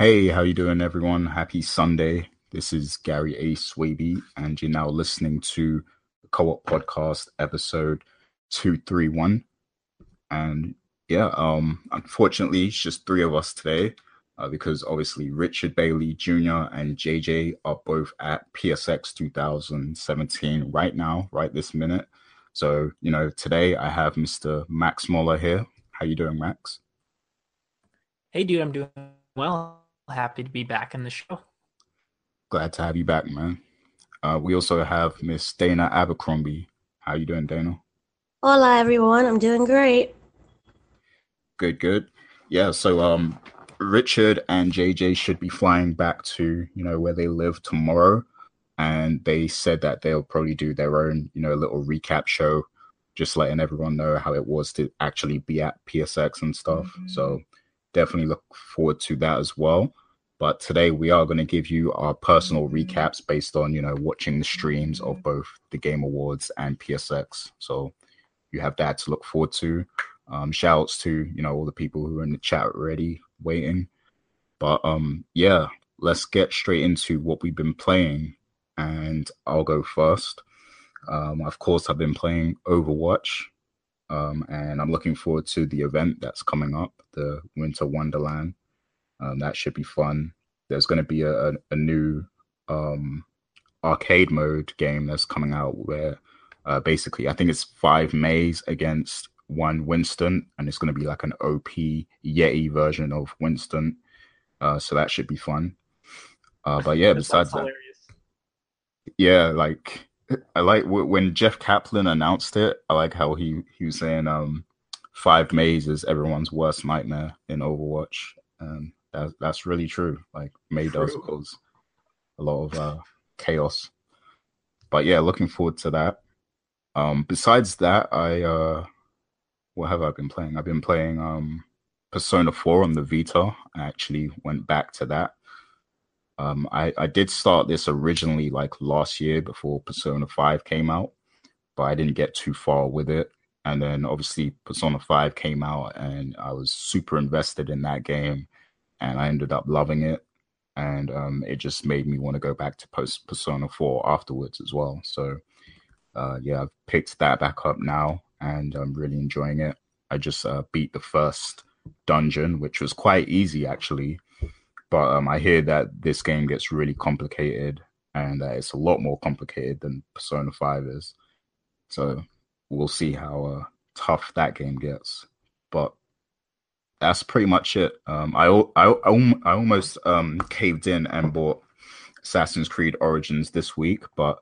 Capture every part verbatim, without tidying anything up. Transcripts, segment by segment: Hey, how you doing, everyone? Happy Sunday. This is Gary A. Swaby, and you're now listening to the Co-op Podcast, episode two thirty-one. And yeah, um, unfortunately, it's just three of us today, uh, because obviously Richard Bailey Junior and J J are both at P S X twenty seventeen right now, right this minute. So, you know, today I have Mister Max Muller here. How you doing, Max? Hey, dude, I'm doing well. Happy to be back in the show. Glad to have you back, man. Uh, we also have Miss Dana Abercrombie. How you doing, Dana? Hola, everyone. I'm doing great. Good, good. Yeah, so um, Richard and J J should be flying back to, you know, where they live tomorrow. And they said that they'll probably do their own, you know, little recap show, just letting everyone know how it was to actually be at P S X and stuff. Mm-hmm. So definitely look forward to that as well. But today we are going to give you our personal recaps based on, you know, watching the streams of both the Game Awards and P S X. So you have that to look forward to. Um, shouts to, you know, all the people who are in the chat already waiting. But um, yeah, let's get straight into what we've been playing. And I'll go first. Um, of course, I've been playing Overwatch, um, and I'm looking forward to the event that's coming up, the Winter Wonderland. Um, that should be fun. There's going to be a, a, a new um, arcade mode game that's coming out where uh, basically I think it's five Mays against one Winston, and it's going to be like an O P Yeti version of Winston. Uh, so that should be fun. Uh, but yeah, besides that. Yeah, like I like w- when Jeff Kaplan announced it. I like how he, he was saying um, five Mays is everyone's worst nightmare in Overwatch. Um, that, that's really true. Like May true. does cause a lot of uh, chaos. But yeah, looking forward to that. Um, besides that, I uh, what have I been playing? I've been playing um, Persona four on the Vita. I actually went back to that. Um, I, I did start this originally like last year before Persona five came out, but I didn't get too far with it. And then obviously Persona five came out and I was super invested in that game and I ended up loving it. And um, it just made me want to go back to post Persona four afterwards as well. So uh, yeah, I've picked that back up now and I'm really enjoying it. I just uh, beat the first dungeon, which was quite easy actually. But um, I hear that this game gets really complicated and that it's a lot more complicated than Persona five is. So we'll see how uh, tough that game gets. But that's pretty much it. Um, I, I, I, I almost um, caved in and bought Assassin's Creed Origins this week. But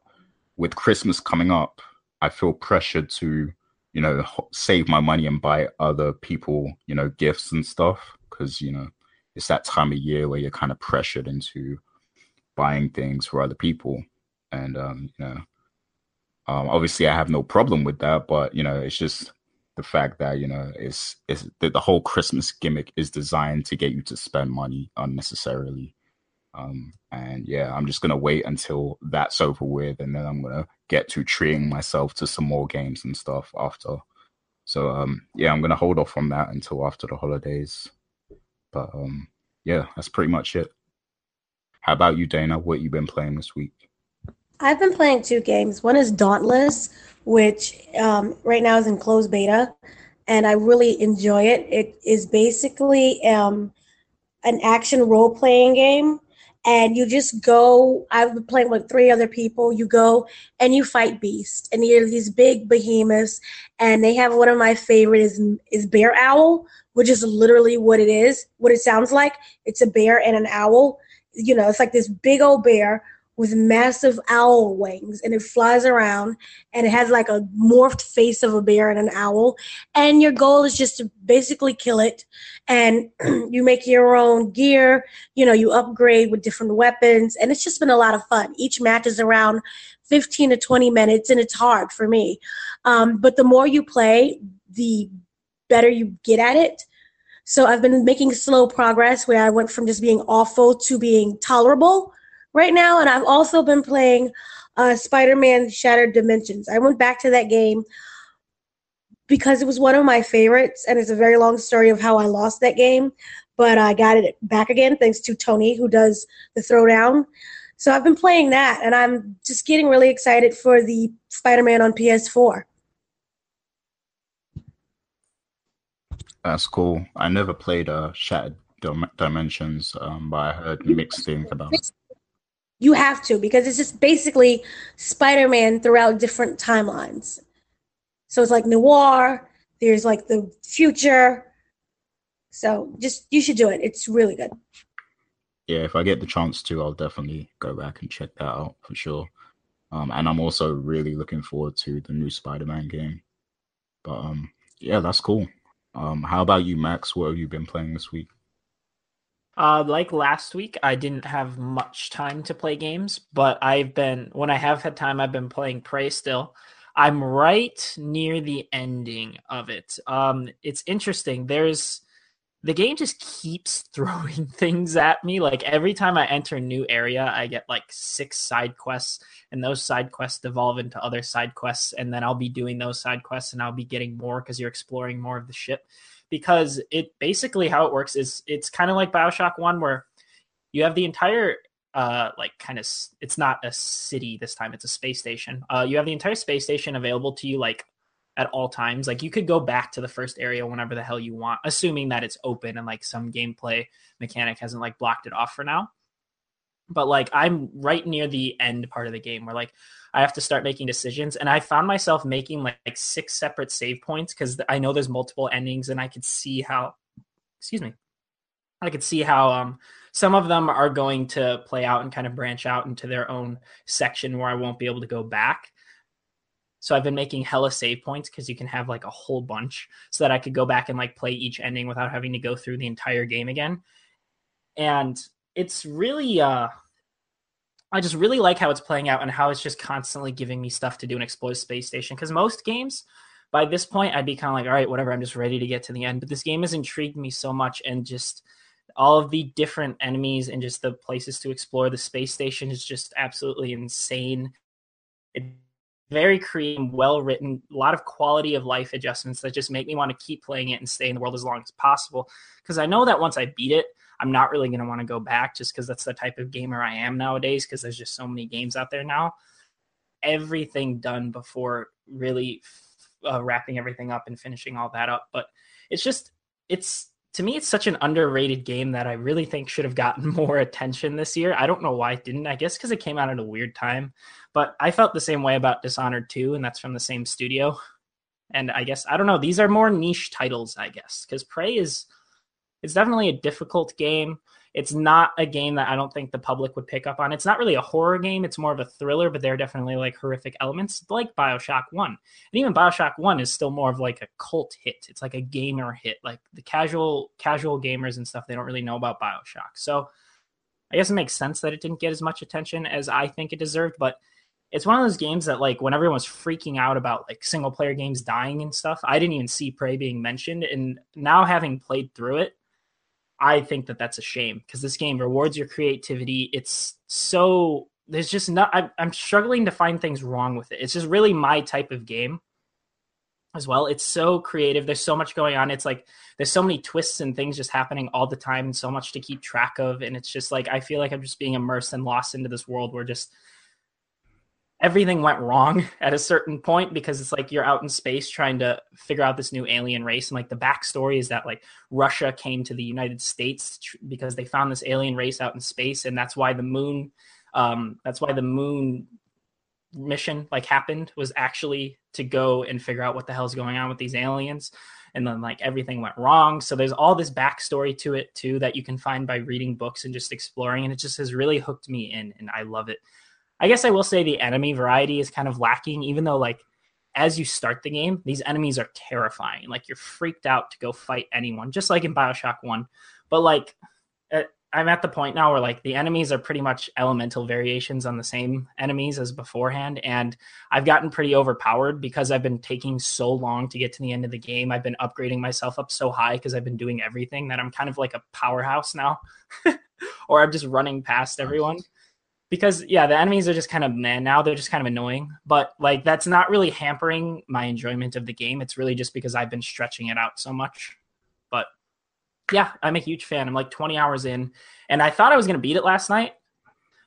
with Christmas coming up, I feel pressured to, you know, save my money and buy other people, you know, gifts and stuff. Because, you know, it's that time of year where you're kind of pressured into buying things for other people. And, um, you know, um, obviously I have no problem with that, but, you know, it's just the fact that, you know, it's, it's the, the whole Christmas gimmick is designed to get you to spend money unnecessarily. Um, and yeah, I'm just going to wait until that's over with. And then I'm going to get to treating myself to some more games and stuff after. So, um, yeah, I'm going to hold off on that until after the holidays. But um, yeah, that's pretty much it. How about you, Dana? What you been playing this week? I've been playing two games. One is Dauntless, which um, right now is in closed beta, and I really enjoy it. It is basically um, an action role-playing game, and you just go. I've been playing with three other people. You go and you fight beasts, and you're these big behemoths, and they have one of my favorite is is Bear Owl, which is literally what it is, what it sounds like. It's a bear and an owl. You know, it's like this big old bear with massive owl wings, and it flies around, and it has like a morphed face of a bear and an owl. And your goal is just to basically kill it, and you make your own gear. You know, you upgrade with different weapons, and it's just been a lot of fun. Each match is around fifteen to twenty minutes, and it's hard for me. Um, but the more you play, the better you get at it. So I've been making slow progress where I went from just being awful to being tolerable right now. And I've also been playing uh, Spider-Man Shattered Dimensions. I went back to that game because it was one of my favorites, and it's a very long story of how I lost that game. but I got it back again thanks to Tony, who does the Throwdown. So I've been playing that, and I'm just getting really excited for the Spider-Man on P S four. That's cool. I never played uh, Shattered Dim- Dimensions, um, but I heard mixed things about it. You have to, because it's just basically Spider-Man throughout different timelines. So it's like noir, there's like the future. So just, you should do it. It's really good. Yeah, if I get the chance to, I'll definitely go back and check that out for sure. Um, and I'm also really looking forward to the new Spider-Man game. But um, yeah, that's cool. Um, how about you, Max? What have you been playing this week? Uh, like last week, I didn't have much time to play games, but I've been, when I have had time, I've been playing Prey still. I'm right near the ending of it. Um, it's interesting. There's, the game just keeps throwing things at me. Like every time I enter a new area, I get like six side quests, and those side quests devolve into other side quests. And then I'll be doing those side quests and I'll be getting more because you're exploring more of the ship. Because it basically how it works is it's kind of like Bioshock one, where you have the entire uh, like kind of it's not a city this time, it's a space station. Uh, you have the entire space station available to you like at all times. Like you could go back to the first area whenever the hell you want, assuming that it's open and like some gameplay mechanic hasn't like blocked it off for now. But like I'm right near the end part of the game where like I have to start making decisions, and I found myself making like, like six separate save points because I know there's multiple endings, and I could see how, excuse me, I could see how um, some of them are going to play out and kind of branch out into their own section where I won't be able to go back. So I've been making hella save points because you can have like a whole bunch, so that I could go back and like play each ending without having to go through the entire game again. And it's really, uh, I just really like how it's playing out and how it's just constantly giving me stuff to do and explore space station. Because most games, by this point, I'd be kind of like, all right, whatever, I'm just ready to get to the end. But this game has intrigued me so much, and just all of the different enemies and just the places to explore. The space station is just absolutely insane. It's very creative, well-written, a lot of quality of life adjustments that just make me want to keep playing it and stay in the world as long as possible. Because I know that once I beat it, I'm not really going to want to go back, just because that's the type of gamer I am nowadays, because there's just so many games out there now. Everything done before really uh, wrapping everything up and finishing all that up. But it's just, it's to me, it's such an underrated game that I really think should have gotten more attention this year. I don't know why it didn't, I guess because it came out at a weird time. But I felt the same way about Dishonored two, and that's from the same studio. And I guess, I don't know, these are more niche titles, I guess, because Prey is... It's definitely a difficult game. It's not a game that I don't think the public would pick up on. It's not really a horror game. It's more of a thriller, but there are definitely like horrific elements, like Bioshock one. And even Bioshock one is still more of like a cult hit. It's like a gamer hit. Like the casual casual gamers and stuff, they don't really know about Bioshock. So I guess it makes sense that it didn't get as much attention as I think it deserved. But it's one of those games that like when everyone was freaking out about like single player games dying and stuff, I didn't even see Prey being mentioned. And now having played through it, I think that that's a shame, because this game rewards your creativity. It's so, there's just not, I'm, I'm struggling to find things wrong with it. It's just really my type of game as well. It's so creative. There's so much going on. It's like, there's so many twists and things just happening all the time, and so much to keep track of. And it's just like, I feel like I'm just being immersed and lost into this world where just everything went wrong at a certain point, because it's like you're out in space trying to figure out this new alien race. And like the backstory is that like Russia came to the United States tr- because they found this alien race out in space. And that's why the moon, um, that's why the moon mission like happened, was actually to go and figure out what the hell's going on with these aliens. And then like everything went wrong. So there's all this backstory to it too, that you can find by reading books and just exploring. And it just has really hooked me in, and I love it. I guess I will say the enemy variety is kind of lacking, even though like as you start the game, these enemies are terrifying. Like you're freaked out to go fight anyone, just like in Bioshock one. But like I'm at the point now where like the enemies are pretty much elemental variations on the same enemies as beforehand. And I've gotten pretty overpowered because I've been taking so long to get to the end of the game. I've been upgrading myself up so high because I've been doing everything, that I'm kind of like a powerhouse now, or I'm just running past everyone. Because, yeah, the enemies are just kind of meh now. They're just kind of annoying. But, like, that's not really hampering my enjoyment of the game. It's really just because I've been stretching it out so much. But Yeah, I'm a huge fan. I'm like twenty hours in, and I thought I was going to beat it last night,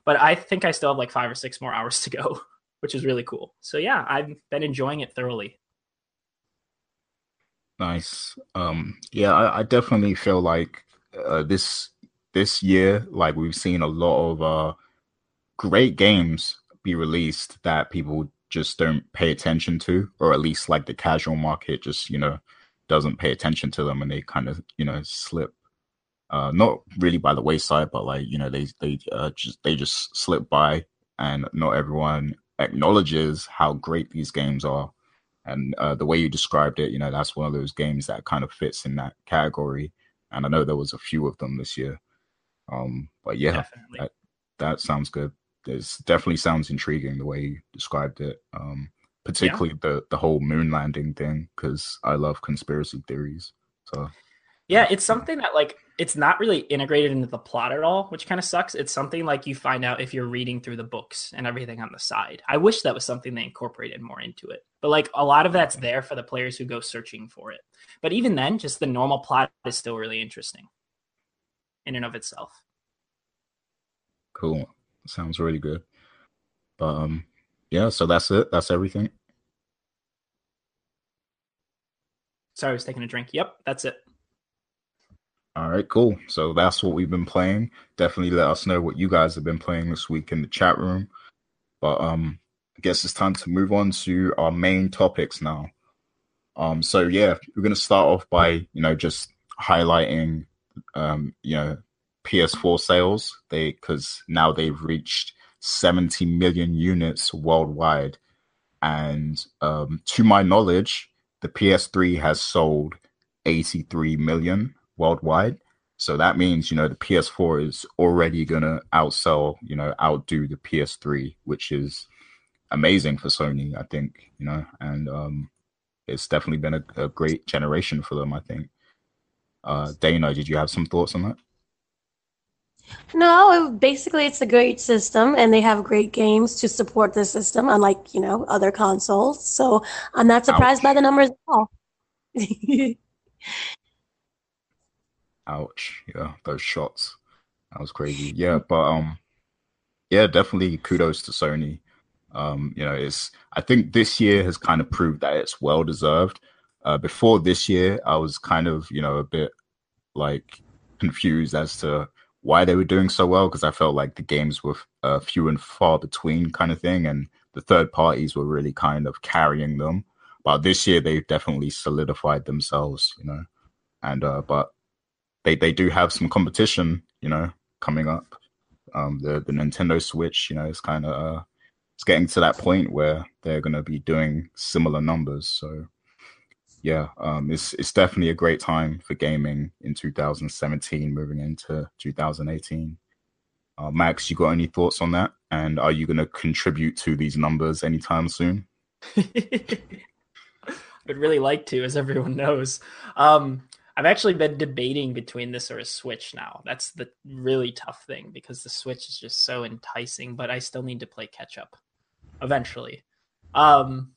but I think I still have like five or six more hours to go, which is really cool. So yeah, I've been enjoying it thoroughly. Nice. Um, yeah, I, I definitely feel like uh, this this year, like we've seen a lot of uh, great games be released that people just don't pay attention to, or at least like the casual market just, you know, doesn't pay attention to them, and they kind of, you know, slip uh not really by the wayside, but like, you know, they they uh, just they just slip by, and not everyone acknowledges how great these games are. And uh, the way you described it, you know, that's one of those games that kind of fits in that category, and I know there was a few of them this year. Um but yeah, that, that sounds good. This definitely sounds intriguing the way you described it, um particularly yeah. the the whole moon landing thing, because I love conspiracy theories. So yeah, it's something that like it's not really integrated into the plot at all, which kind of sucks. It's something like you find out if you're reading through the books and everything on the side. I wish that was something they incorporated more into it, but like a lot of that's there for the players who go searching for it. But even then, just the normal plot is still really interesting in and of itself. Cool. Sounds really good. But um yeah, so that's it. That's everything. Sorry, I was taking a drink. Yep, that's it. All right, cool. So that's what we've been playing. Definitely let us know what you guys have been playing this week in the chat room. But um, I guess it's time to move on to our main topics now. Um, so yeah, we're going to start off by, you know, just highlighting, um, you know, P S four sales. They, 'cause now they've reached seventy million units worldwide, and um, to my knowledge, the P S three has sold eighty-three million worldwide. So that means, you know, the P S four is already gonna outsell, you know, outdo the P S three, which is amazing for Sony, I think, you know, and um, it's definitely been a, a great generation for them, I think. Uh, Dana, did you have some thoughts on that? No, it, basically it's a great system, and they have great games to support this system, unlike, you know, other consoles. So I'm not surprised Ouch. by the numbers at all. Ouch. Yeah, those shots. That was crazy. Yeah, but um yeah, definitely kudos to Sony. Um, you know, it's I think this year has kind of proved that it's well deserved. Uh before this year, I was kind of, you know, a bit like confused as to why they were doing so well, because I felt like the games were uh, few and far between kind of thing, and the third parties were really kind of carrying them. But this year, they've definitely solidified themselves, you know. And uh, but they, they do have some competition, you know, coming up. Um, the the Nintendo Switch, you know, is kind of uh, it's getting to that point where they're going to be doing similar numbers. So yeah, um, it's it's definitely a great time for gaming in two thousand seventeen, moving into two thousand eighteen. Uh, Max, you got any thoughts on that? And are you going to contribute to these numbers anytime soon? I'd really like to, as everyone knows. Um, I've actually been debating between this or a Switch now. That's the really tough thing, because the Switch is just so enticing, but I still need to play catch-up eventually. Um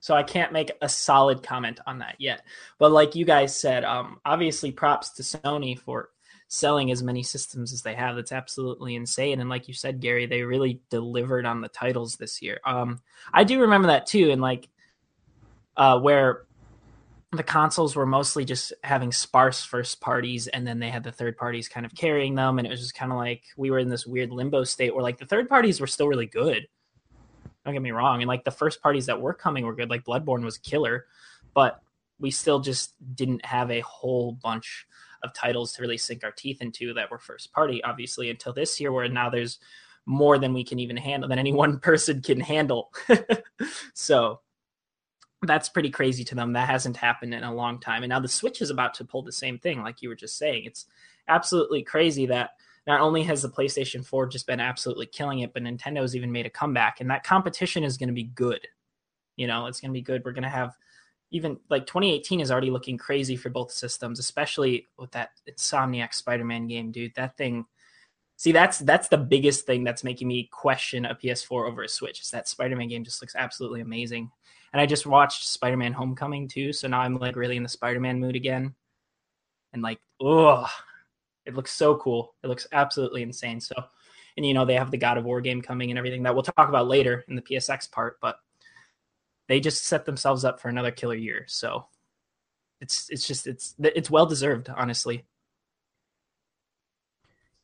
So I can't make a solid comment on that yet. But like you guys said, um, obviously props to Sony for selling as many systems as they have. That's absolutely insane. And like you said, Gary, they really delivered on the titles this year. Um, I do remember that too. And like uh, where the consoles were mostly just having sparse first parties, and then they had the third parties kind of carrying them. And it was just kind of like we were in this weird limbo state where like the third parties were still really good. Don't get me wrong. And like the first parties that were coming were good. Like Bloodborne was killer, but we still just didn't have a whole bunch of titles to really sink our teeth into that were first party, obviously, until this year, where now there's more than we can even handle, than any one person can handle. So that's pretty crazy to them. That hasn't happened in a long time. And now the Switch is about to pull the same thing. Like you were just saying, it's absolutely crazy that not only has the PlayStation four just been absolutely killing it, but Nintendo's even made a comeback. And that competition is going to be good. You know, it's going to be good. We're going to have even like twenty eighteen is already looking crazy for both systems, especially with that Insomniac Spider-Man game, dude. That thing. See, that's that's the biggest thing that's making me question a P S four over a Switch, is that Spider-Man game just looks absolutely amazing. And I just watched Spider-Man Homecoming too. So now I'm like really in the Spider-Man mood again. and like, oh, it looks so cool. It looks absolutely insane. So, and you know, they have the God of War game coming and everything that we'll talk about later in the P S X part, but they just set themselves up for another killer year. So it's, it's just, it's, it's well-deserved, honestly.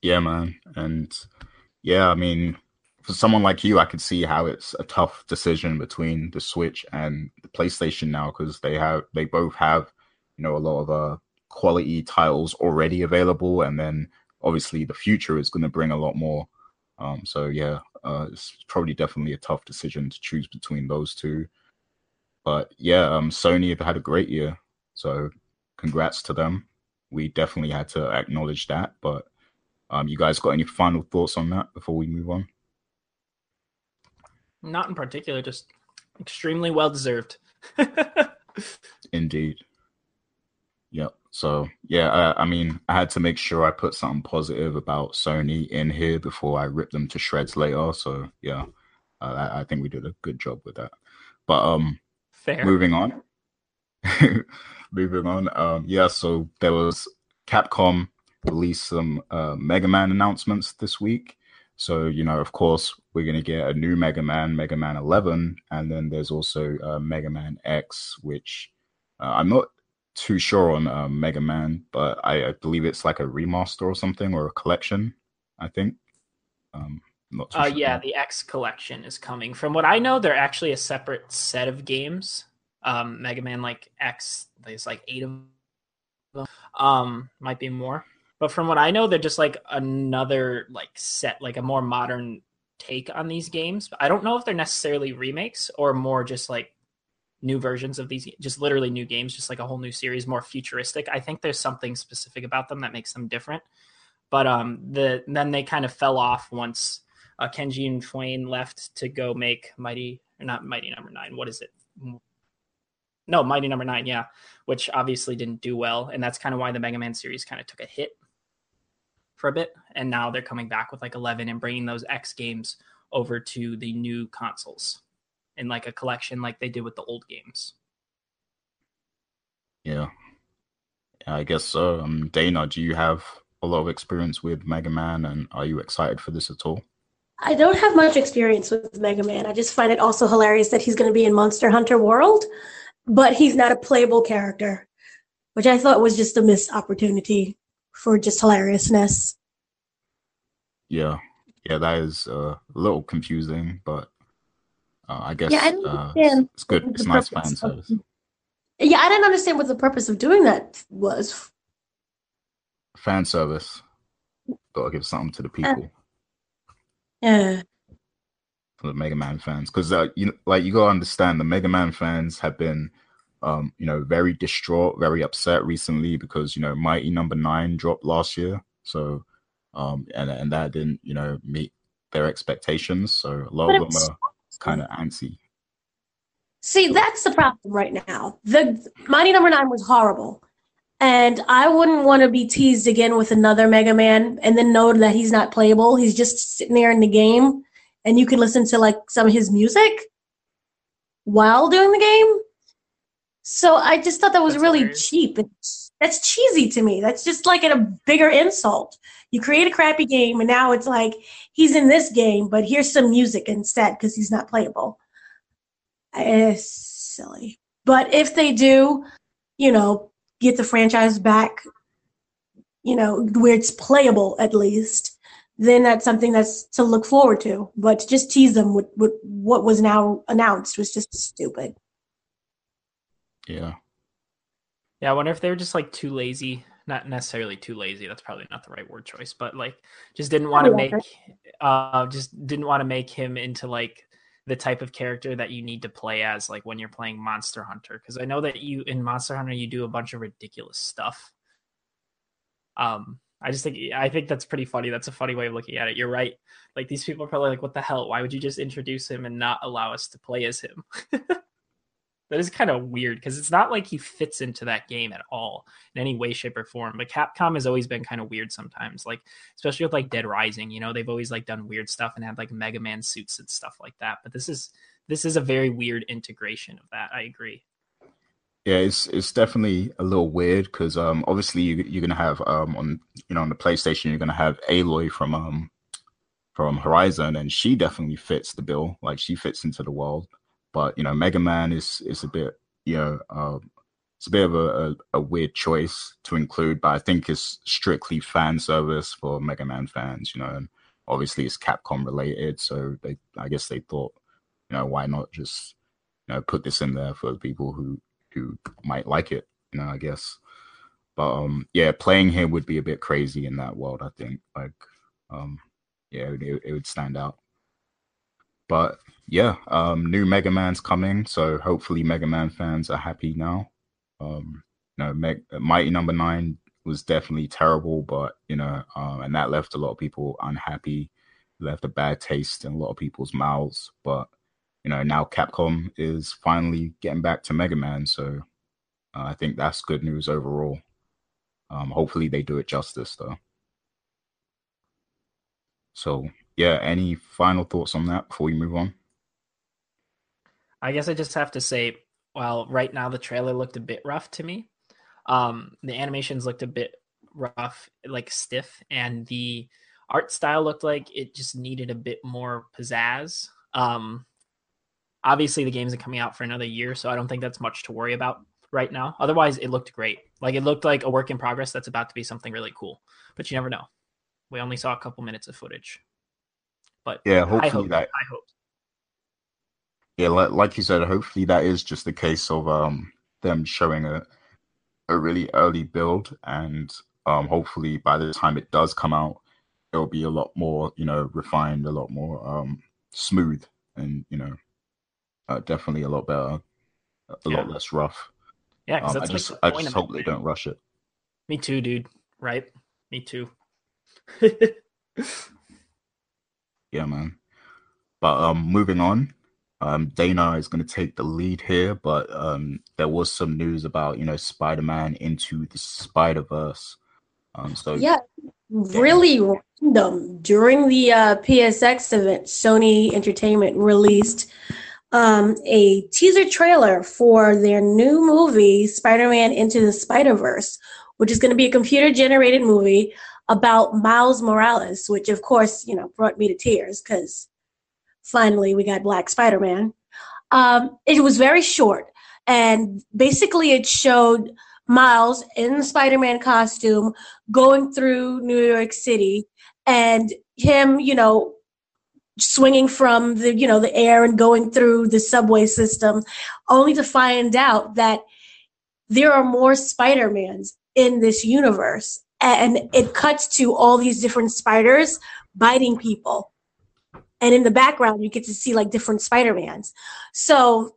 Yeah, man. And yeah, I mean, for someone like you, I could see how it's a tough decision between the Switch and the PlayStation now, because they have, they both have, you know, a lot of uh, quality titles already available. And then obviously the future is going to bring a lot more. Um, so yeah, uh, it's probably definitely a tough decision to choose between those two. But yeah, um, Sony have had a great year. So congrats to them. We definitely had to acknowledge that. But um, you guys got any final thoughts on that before we move on? Not in particular, just extremely well-deserved. Indeed. Yep. So, yeah, I, I mean, I had to make sure I put something positive about Sony in here before I rip them to shreds later. So, yeah, I, I think we did a good job with that. But um, fair. Moving on. moving on. Um, yeah, so there was Capcom released some uh, Mega Man announcements this week. So, you know, of course, we're going to get a new Mega Man, Mega Man eleven, and then there's also uh, Mega Man X, which uh, I'm not too sure on uh, Mega Man, but I, I believe it's like a remaster or something, or a collection, I think. Um, not too uh, sure. Yeah, the X collection is coming. From what I know, they're actually a separate set of games. Um, Mega Man like X, there's like eight of them, um, might be more. But from what I know, they're just like another like set, like a more modern take on these games. I don't know if they're necessarily remakes or more just like new versions of these, just literally new games, just like a whole new series, more futuristic. I think there's something specific about them that makes them different. But um, the then they kind of fell off once uh, Kenji and Inafune left to go make Mighty, or not Mighty Number Nine. What is it? No, Mighty Number Nine, yeah, which obviously didn't do well. And that's kind of why the Mega Man series kind of took a hit for a bit. And now they're coming back with like eleven and bringing those X games over to the new consoles in like a collection like they did with the old games. Yeah, yeah, I guess so. Um, Dana, do you have a lot of experience with Mega Man, and are you excited for this at all? I don't have much experience with Mega Man. I just find it also hilarious that he's going to be in Monster Hunter World, but he's not a playable character, which I thought was just a missed opportunity for just hilariousness. Yeah, yeah, that is uh, a little confusing, but uh, I guess yeah, I uh, it's, it's good. It's nice fan service. Yeah, I didn't understand what the purpose of doing that was. Fan service. Gotta give something to the people. Yeah. For the Mega Man fans, because uh, you know, like you gotta understand, the Mega Man fans have been. Um, you know, very distraught, very upset recently because, you know, Mighty Number Nine dropped last year. So, um, and and that didn't, you know, meet their expectations. So a lot but of them are kind of antsy. See, that's the problem right now. The Mighty Number Nine was horrible. And I wouldn't want to be teased again with another Mega Man and then know that he's not playable. He's just sitting there in the game and you can listen to like some of his music while doing the game. So I just thought that was that's really hilarious. Cheap. It's, that's cheesy to me. That's just like a bigger insult. You create a crappy game, and now it's like, he's in this game, but here's some music instead because he's not playable. It's silly. But if they do, you know, get the franchise back, you know, where it's playable at least, then that's something that's to look forward to. But to just tease them with, with what was now announced was just stupid. Yeah. Yeah, I wonder if they were just like too lazy. Not necessarily too lazy. That's probably not the right word choice, but like just didn't want to make uh just didn't want to make him into like the type of character that you need to play as like when you're playing Monster Hunter, because I know that you in Monster Hunter you do a bunch of ridiculous stuff. Um I just think I think that's pretty funny. That's a funny way of looking at it. You're right. Like these people are probably like, what the hell? Why would you just introduce him and not allow us to play as him? That is kind of weird because it's not like he fits into that game at all in any way, shape, or form. But Capcom has always been kind of weird sometimes, like especially with like Dead Rising. You know, they've always like done weird stuff and had like Mega Man suits and stuff like that. But this is this is a very weird integration of that. I agree. Yeah, it's it's definitely a little weird because um, obviously you, you're gonna have um on you know on the PlayStation you're gonna have Aloy from um from Horizon, and she definitely fits the bill, like she fits into the world. But you know, Mega Man is is a bit you know uh, it's a bit of a, a, a weird choice to include, but I think it's strictly fan service for Mega Man fans, you know. And obviously it's Capcom related, so they I guess they thought you know why not just you know put this in there for people who. who might like it, you know, I guess. But um, yeah, playing here would be a bit crazy in that world, I think. Like, um, yeah, it, it would stand out. But yeah, um, new Mega Man's coming, so hopefully Mega Man fans are happy now. Um, you know, Meg- Mighty Number Nine was definitely terrible, but you know, um, and that left a lot of people unhappy, left a bad taste in a lot of people's mouths, but. You know, now Capcom is finally getting back to Mega Man, so uh, I think that's good news overall. Um, hopefully they do it justice, though. So, yeah, any final thoughts on that before we move on? I guess I just have to say, well, right now the trailer looked a bit rough to me. Um, the animations looked a bit rough, like stiff, and the art style looked like it just needed a bit more pizzazz. Um, Obviously, the games are coming out for another year, so I don't think that's much to worry about right now. Otherwise, it looked great. Like, it looked like a work in progress that's about to be something really cool. But you never know. We only saw a couple minutes of footage. But yeah, hopefully I hope. That, I hope. Yeah, like, like you said, hopefully that is just the case of um, them showing a a really early build, and um, hopefully by the time it does come out, it'll be a lot more, you know, refined, a lot more um, smooth, and you know. Uh, definitely a lot better, a yeah. lot less rough. Yeah, because um, that's I just, like the point I just hope it, they don't rush it. Me too, dude. Right? Me too. Yeah, man. But um, moving on, um, Dana is going to take the lead here. But um, there was some news about you know Spider-Man Into the Spider-Verse. Um, so yeah, Dana. Really random. During the uh, P S X event, Sony Entertainment released. Um, a teaser trailer for their new movie, Spider-Man Into the Spider-Verse, which is going to be a computer-generated movie about Miles Morales, which, of course, you know, brought me to tears because finally we got Black Spider-Man. Um, it was very short, and basically it showed Miles in the Spider-Man costume going through New York City and him, you know, swinging from the, you know, the air and going through the subway system, only to find out that there are more Spider-Mans in this universe. And it cuts to all these different spiders biting people. And in the background, you get to see like different Spider-Mans. So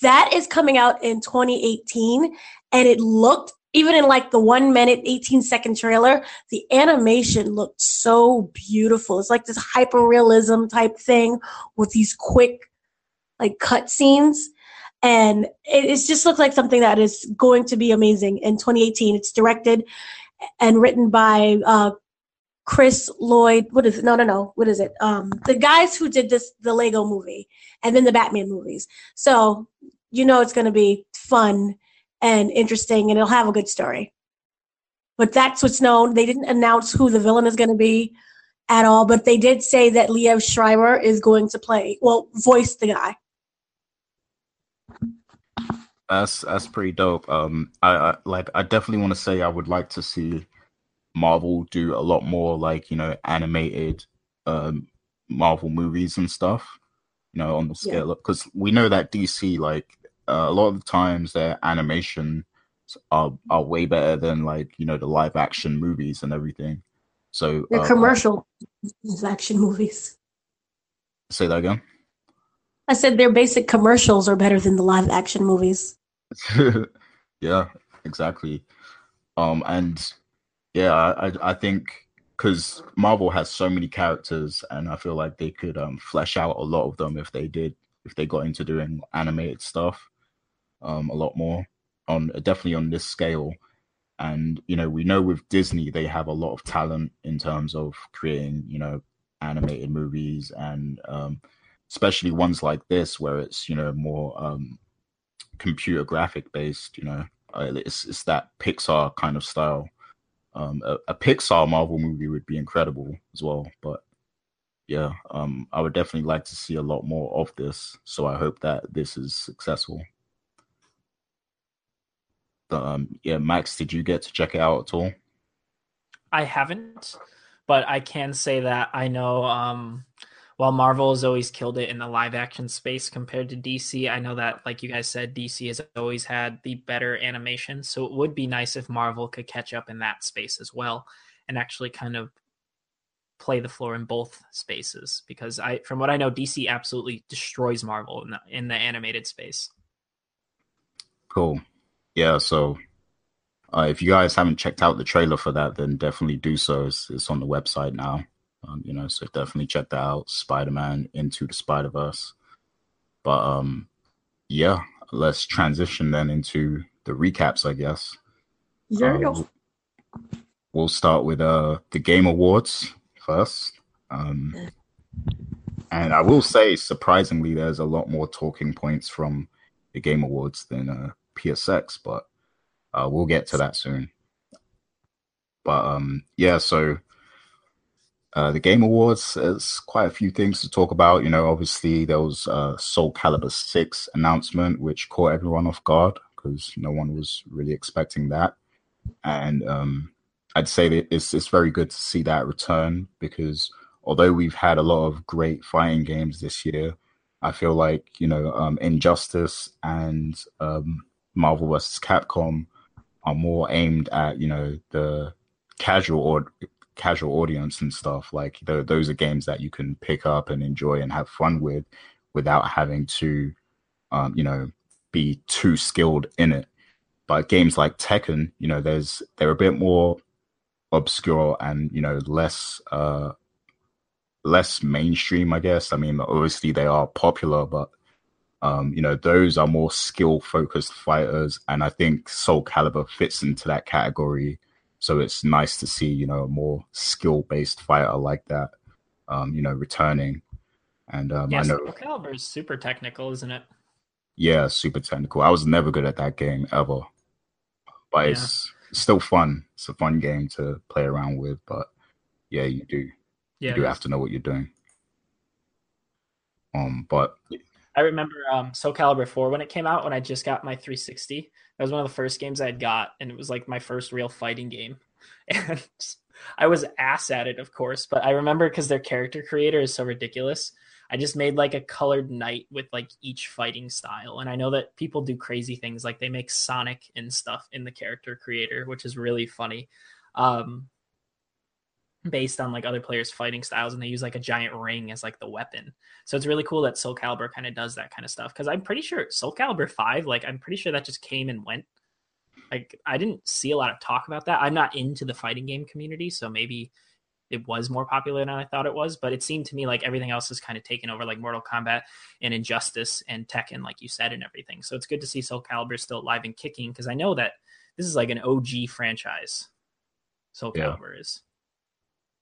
that is coming out in twenty eighteen. And it looked, even in like the one minute, eighteen second trailer, the animation looked so beautiful. It's like this hyper-realism type thing with these quick like cutscenes. And it, it just looked like something that is going to be amazing in twenty eighteen. It's directed and written by uh, Chris Lloyd. What is it? No, no, no. What is it? Um, the guys who did this, the Lego movie and then the Batman movies. So, you know, it's going to be fun and interesting, and it'll have a good story. But that's what's known. They didn't announce who the villain is going to be at all, but they did say that Liev Schreiber is going to play, well, voice the guy. That's that's pretty dope. Um, I, I like. I definitely want to say I would like to see Marvel do a lot more, like you know, animated um, Marvel movies and stuff. You know, on the scale yeah. up, because we know that D C like. Uh, a lot of the times their animations are, are way better than like, you know, the live action movies and everything. So they're uh, commercial live action movies. Say that again. I said their basic commercials are better than the live action movies. Yeah, exactly. Um, and yeah, I, I think because Marvel has so many characters, and I feel like they could um, flesh out a lot of them if they did, if they got into doing animated stuff. Um, a lot more on definitely on this scale. And you know, we know with Disney they have a lot of talent in terms of creating you know animated movies, and um, especially ones like this where it's you know more um, computer graphic based, you know. It's it's that Pixar kind of style. Um, a, a Pixar Marvel movie would be incredible as well. But yeah, um, I would definitely like to see a lot more of this. So I hope that this is successful. But, um, yeah, Max, did you get to check it out at all? I haven't, but I can say that I know. Um, while Marvel has always killed it in the live action space compared to D C, I know that, like you guys said, D C has always had the better animation. So it would be nice if Marvel could catch up in that space as well and actually kind of play the floor in both spaces. Because I, from what I know, D C absolutely destroys Marvel in the, in the animated space. Cool. Yeah, so uh, if you guys haven't checked out the trailer for that, then definitely do so. It's, it's on the website now. Um, you know, so definitely check that out. Spider-Man Into the Spider-Verse. But um, yeah, let's transition then into the recaps, I guess. Yeah. Uh, we'll start with uh the Game Awards first. Um, and I will say, surprisingly, there's a lot more talking points from the Game Awards than uh, P S X, but uh, we'll get to that soon. But um, yeah, so. Uh, the Game Awards, there's quite a few things to talk about. You know, obviously there was uh, Soul Calibur six announcement, which caught everyone off guard because no one was really expecting that. And um, I'd say that it's it's very good to see that return because although we've had a lot of great fighting games this year, I feel like, you know, um, Injustice and um, Marvel versus. Capcom are more aimed at, you know, the casual or casual audience and stuff. Like those are games that you can pick up and enjoy and have fun with without having to um you know be too skilled in it. But games like Tekken, you know, there's they're a bit more obscure and, you know, less uh less mainstream, I guess. I mean, obviously they are popular, but um you know, those are more skill focused fighters, and I think Soul Calibur fits into that category. So it's nice to see, you know, a more skill-based fighter like that, um, you know, returning. And um, yeah, I know Soul Calibur is super technical, isn't it? Yeah, super technical. I was never good at that game ever, but yeah. It's still fun. It's a fun game to play around with. But yeah, you do, yeah, you do have to know what you're doing. Um, but I remember um, Soul Calibur four when it came out. When I just got my three sixty, that was one of the first games I had got, and it was like my first real fighting game. And I was ass at it, of course, but I remember because their character creator is so ridiculous. I just made like a colored knight with like each fighting style, and I know that people do crazy things, like they make Sonic and stuff in the character creator, which is really funny. Um, based on like other players' fighting styles, and they use like a giant ring as like the weapon. So it's really cool that Soul Calibur kind of does that kind of stuff, because I'm pretty sure Soul Calibur five, like I'm pretty sure that just came and went. Like I didn't see a lot of talk about that. I'm not into the fighting game community, so maybe it was more popular than I thought it was, but it seemed to me like everything else is kind of taken over, like Mortal Kombat and Injustice and Tekken, like you said, and everything. So it's good to see Soul Calibur still alive and kicking, because I know that this is like an O G franchise. Soul Calibur yeah. is.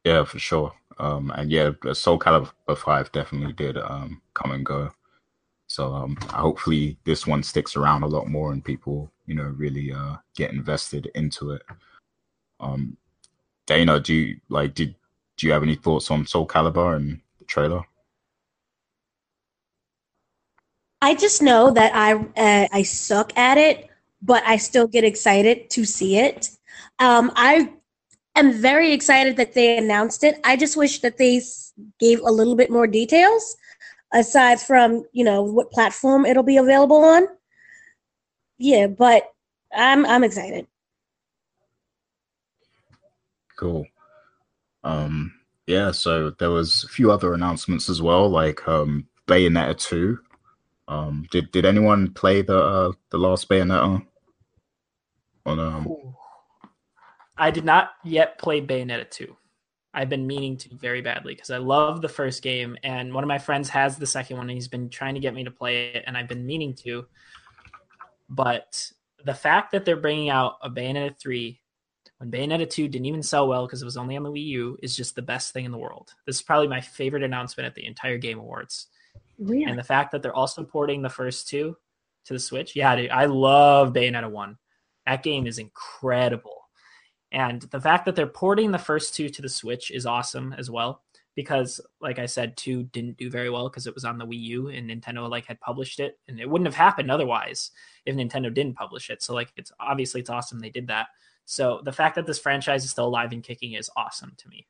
Yeah, for sure. Um, and yeah, Soul Calibur five definitely did um, come and go. So um, hopefully this one sticks around a lot more and people, you know, really uh, get invested into it. Um, Dana, do you like? Did do you have any thoughts on Soul Calibur and the trailer? I just know that I uh, I suck at it, but I still get excited to see it. Um, I. I'm very excited that they announced it. I just wish that they gave a little bit more details, aside from, you know, what platform it'll be available on. Yeah, but I'm I'm excited. Cool. Um, yeah, so there was a few other announcements as well, like um, Bayonetta two. Um, did did anyone play the uh, the last Bayonetta? On um. Ooh. I did not yet play Bayonetta two. I've been meaning to very badly because I love the first game, and one of my friends has the second one, and he's been trying to get me to play it, and I've been meaning to. But the fact that they're bringing out a Bayonetta three when Bayonetta two didn't even sell well because it was only on the Wii U is just the best thing in the world. This is probably my favorite announcement at the entire Game Awards. Really? And the fact that they're also porting the first two to the Switch? Yeah, dude, I love Bayonetta one. That game is incredible. And the fact that they're porting the first two to the Switch is awesome as well, because like I said, two didn't do very well because it was on the Wii U and Nintendo like had published it, and it wouldn't have happened otherwise if Nintendo didn't publish it. So like, it's obviously it's awesome they did that. So the fact that this franchise is still alive and kicking is awesome to me.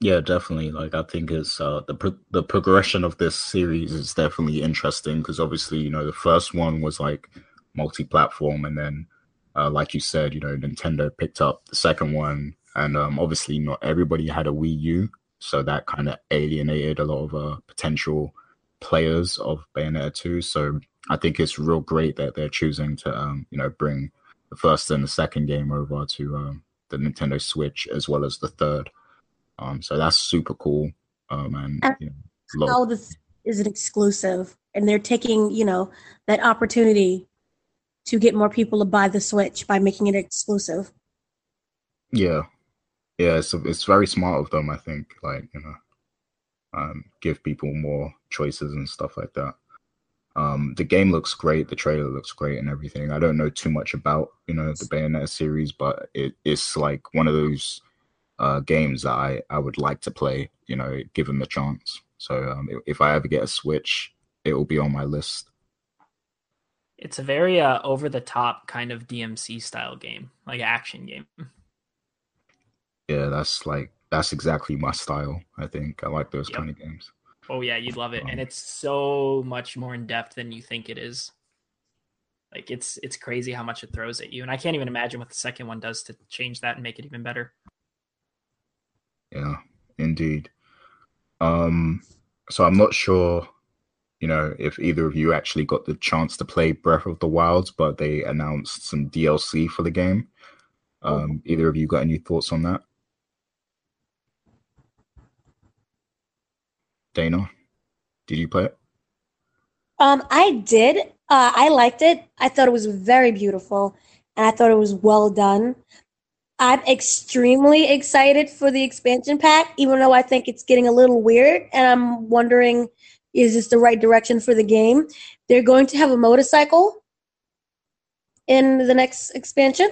Yeah, definitely. Like, I think it's uh, the pro- the progression of this series is definitely interesting because obviously, you know, the first one was like multi-platform, and then uh, like you said, you know, Nintendo picked up the second one, and um, obviously not everybody had a Wii U, so that kind of alienated a lot of uh, potential players of Bayonetta two. So I think it's real great that they're choosing to, um, you know, bring the first and the second game over to um, the Nintendo Switch as well as the third. Um, so that's super cool. Um, and you know, all this is an exclusive, and they're taking, you know, that opportunity to get more people to buy the Switch by making it exclusive. Yeah, yeah, it's it's very smart of them, I think. Like, you know, um, give people more choices and stuff like that. Um, the game looks great. The trailer looks great and everything. I don't know too much about, you know, the Bayonetta series, but it, it's like one of those Uh, games that I, I would like to play, you know, given the chance. So um, if I ever get a Switch, it will be on my list. It's a very uh, over-the-top kind of D M C style game, like action game. Yeah, that's like that's exactly my style, I think. I like those yep. kind of games. Oh yeah, you'd love it. Um, and it's so much more in-depth than you think it is. Like it's it's crazy how much it throws at you. And I can't even imagine what the second one does to change that and make it even better. Yeah, indeed. Um, so I'm not sure, you know, if either of you actually got the chance to play Breath of the Wild, but they announced some D L C for the game. Um, either of you got any thoughts on that? Dana, did you play it? Um, I did. Uh, I liked it. I thought it was very beautiful, and I thought it was well done. I'm extremely excited for the expansion pack, even though I think it's getting a little weird, and I'm wondering, is this the right direction for the game? They're going to have a motorcycle in the next expansion,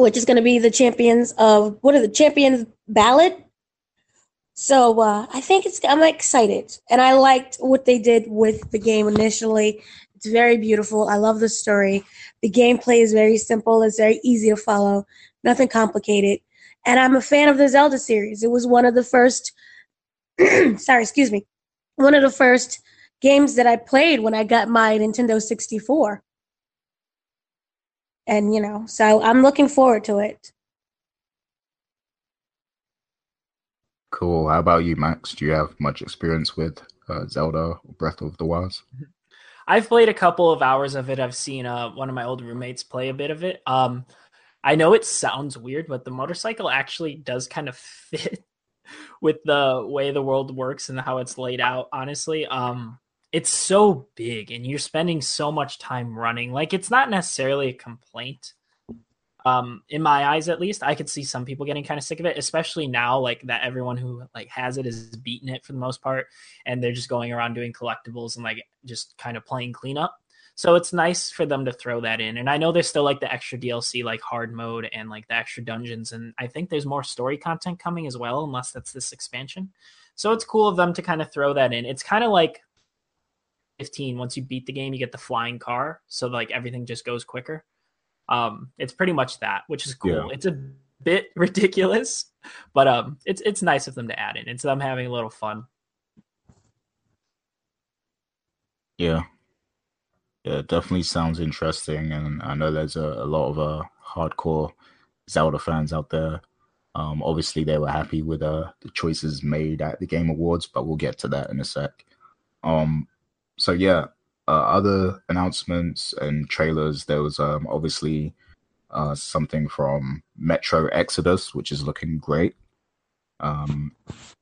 which is going to be the champions of, what are the champions ballad? So uh, I think it's, I'm excited, and I liked what they did with the game initially. It's very beautiful. I love the story. The gameplay is very simple. It's very easy to follow. Nothing complicated. And I'm a fan of the Zelda series. It was one of the first, sorry, excuse me, one of the first games that I played when I got my Nintendo sixty-four. And, you know, so I'm looking forward to it. Cool. How about you, Max? Do you have much experience with uh, Zelda or Breath of the Wild? Mm-hmm. I've played a couple of hours of it. I've seen uh, one of my old roommates play a bit of it. Um, I know it sounds weird, but the motorcycle actually does kind of fit with the way the world works and how it's laid out, honestly. Um, it's so big, and you're spending so much time running. Like, it's not necessarily a complaint. Um, in my eyes, at least, I could see some people getting kind of sick of it, especially now, like that everyone who like has it is beating it for the most part, and they're just going around doing collectibles and like just kind of playing cleanup. So it's nice for them to throw that in. And I know there's still like the extra D L C, like hard mode and like the extra dungeons. And I think there's more story content coming as well, unless that's this expansion. So it's cool of them to kind of throw that in. It's kind of like fifteen. Once you beat the game, you get the flying car. So like everything just goes quicker. Um, it's pretty much that, which is cool. Yeah. It's a bit ridiculous, but um, it's it's nice of them to add in. It's them having a little fun. Yeah, yeah, it definitely sounds interesting, and I know there's a, a lot of uh, hardcore Zelda fans out there. Um, obviously, they were happy with uh, the choices made at the Game Awards, but we'll get to that in a sec. Um, so yeah. Uh, other announcements and trailers, there was um, obviously uh, something from Metro Exodus, which is looking great. Um,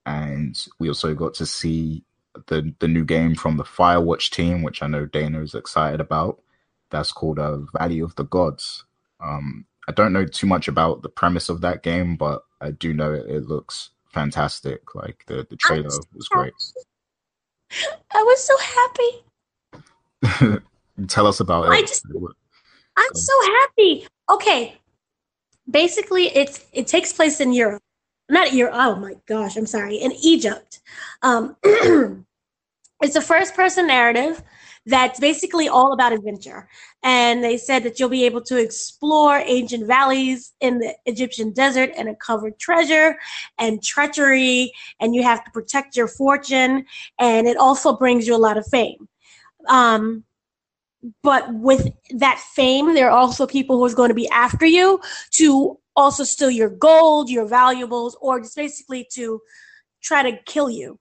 and we also got to see the, the new game from the Firewatch team, which I know Dana is excited about. That's called uh, Valley of the Gods. Um, I don't know too much about the premise of that game, but I do know it, it looks fantastic. Like the, the trailer was great. I was so happy. Tell us about it. I just, I'm so happy. Okay. Basically, it's it takes place in Europe. Not Europe. Oh my gosh, I'm sorry. In Egypt. Um, it's a first-person narrative that's basically all about adventure. And they said that you'll be able to explore ancient valleys in the Egyptian desert and uncover treasure and treachery, and you have to protect your fortune, and it also brings you a lot of fame. Um, but with that fame, there are also people who's going to be after you to also steal your gold, your valuables, or just basically to try to kill you.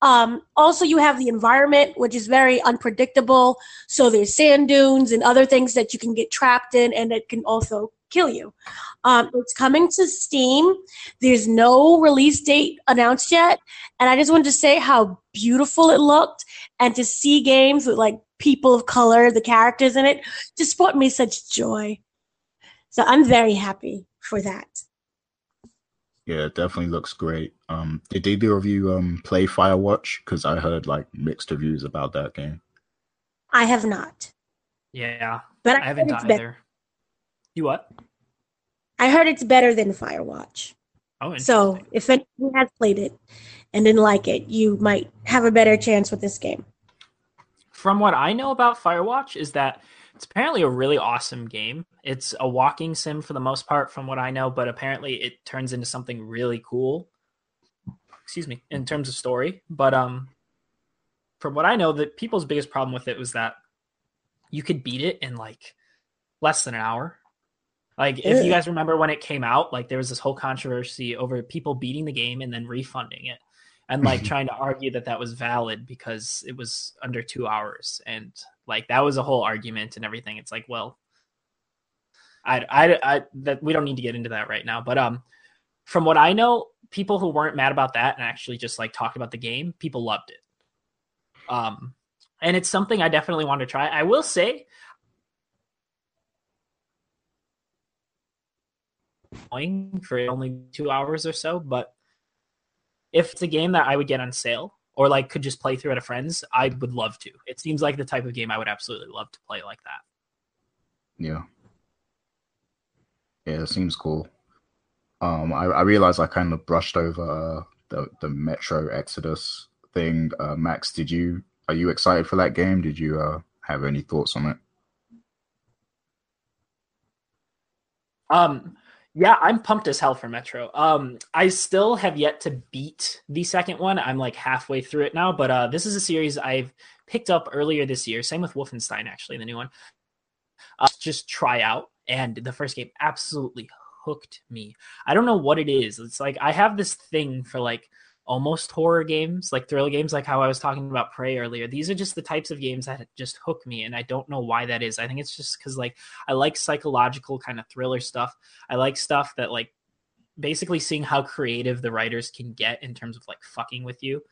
Um, also, you have the environment, which is very unpredictable. So there's sand dunes and other things that you can get trapped in and that can also kill you. Um, it's coming to Steam. There's no release date announced yet. And I just wanted to say how beautiful it looked, and to see games with like people of color, the characters in it, just brought me such joy. So I'm very happy for that. Yeah, it definitely looks great. Um, did either of you um, play Firewatch? Because I heard like mixed reviews about that game. I have not. Yeah, but I, I haven't either. Better. You what? I heard it's better than Firewatch. Oh, so if anyone has played it and didn't like it, you might have a better chance with this game. From what I know about Firewatch is that it's apparently a really awesome game. It's a walking sim for the most part, from what I know, but apparently it turns into something really cool. Excuse me, in terms of story. But um, from what I know, the people's biggest problem with it was that you could beat it in like less than an hour. Like, yeah. If you guys remember when it came out, like there was this whole controversy over people beating the game and then refunding it, and like trying to argue that that was valid because it was under two hours and. Like, that was a whole argument and everything. It's like, well, I, I, I, that we don't need to get into that right now. But um, from what I know, people who weren't mad about that and actually just, like, talked about the game, people loved it. Um, and it's something I definitely want to try. I will say, for only two hours or so, but if it's a game that I would get on sale, or like could just play through at a friend's, I would love to. It seems like the type of game I would absolutely love to play like that. Yeah. Yeah, it seems cool. Um, I, I realized I kind of brushed over uh, the, the Metro Exodus thing. Uh, Max, did you, are you excited for that game? Did you uh, have any thoughts on it? Um. Yeah, I'm pumped as hell for Metro. Um, I still have yet to beat the second one. I'm like halfway through it now, but uh, this is a series I've picked up earlier this year. Same with Wolfenstein, actually, the new one. Uh, just try out, and the first game absolutely hooked me. I don't know what it is. It's like I have this thing for like almost horror games, like thriller games, like how I was talking about Prey earlier. These are just the types of games that just hook me, and I don't know why that is. I think it's just because like I like psychological kind of thriller stuff. I like stuff that like basically seeing how creative the writers can get in terms of like fucking with you.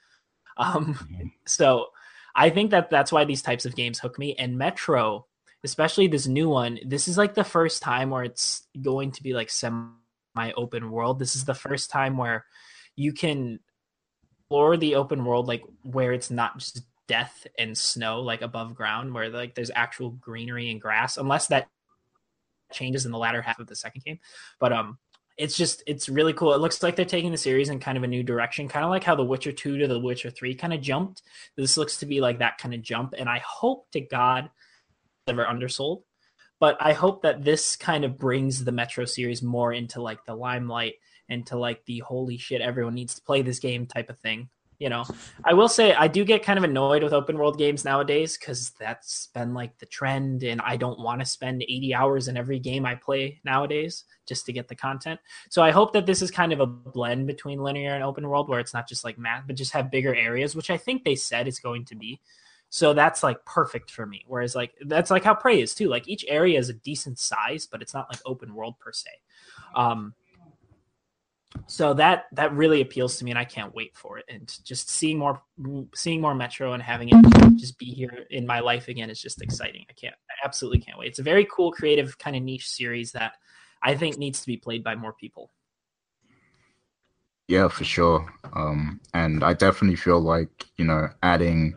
Um, so I think that that's why these types of games hook me. And Metro, especially this new one, this is like the first time where it's going to be like semi-open world. This is the first time where you can explore the open world, like where it's not just death and snow, like above ground, where like there's actual greenery and grass, unless that changes in the latter half of the second game. But um, it's just, it's really cool. It looks like they're taking the series in kind of a new direction, kind of like how The Witcher two to The Witcher three kind of jumped. This looks to be like that kind of jump, and I hope to God never undersold, but I hope that this kind of brings the Metro series more into like the limelight, into like the holy shit, everyone needs to play this game type of thing. You know, I will say I do get kind of annoyed with open world games nowadays because that's been like the trend, and I don't want to spend eighty hours in every game I play nowadays just to get the content. So I hope that this is kind of a blend between linear and open world where it's not just like map, but just have bigger areas, which I think they said it's going to be. So that's like perfect for me. Whereas like, that's like how Prey is too. Like each area is a decent size, but it's not like open world per se. Um, So that that really appeals to me, and I can't wait for it. And just seeing more seeing more Metro and having it just be here in my life again is just exciting. I can't, I absolutely can't wait. It's a very cool, creative kind of niche series that I think needs to be played by more people. Yeah, for sure. Um, and I definitely feel like, you know, adding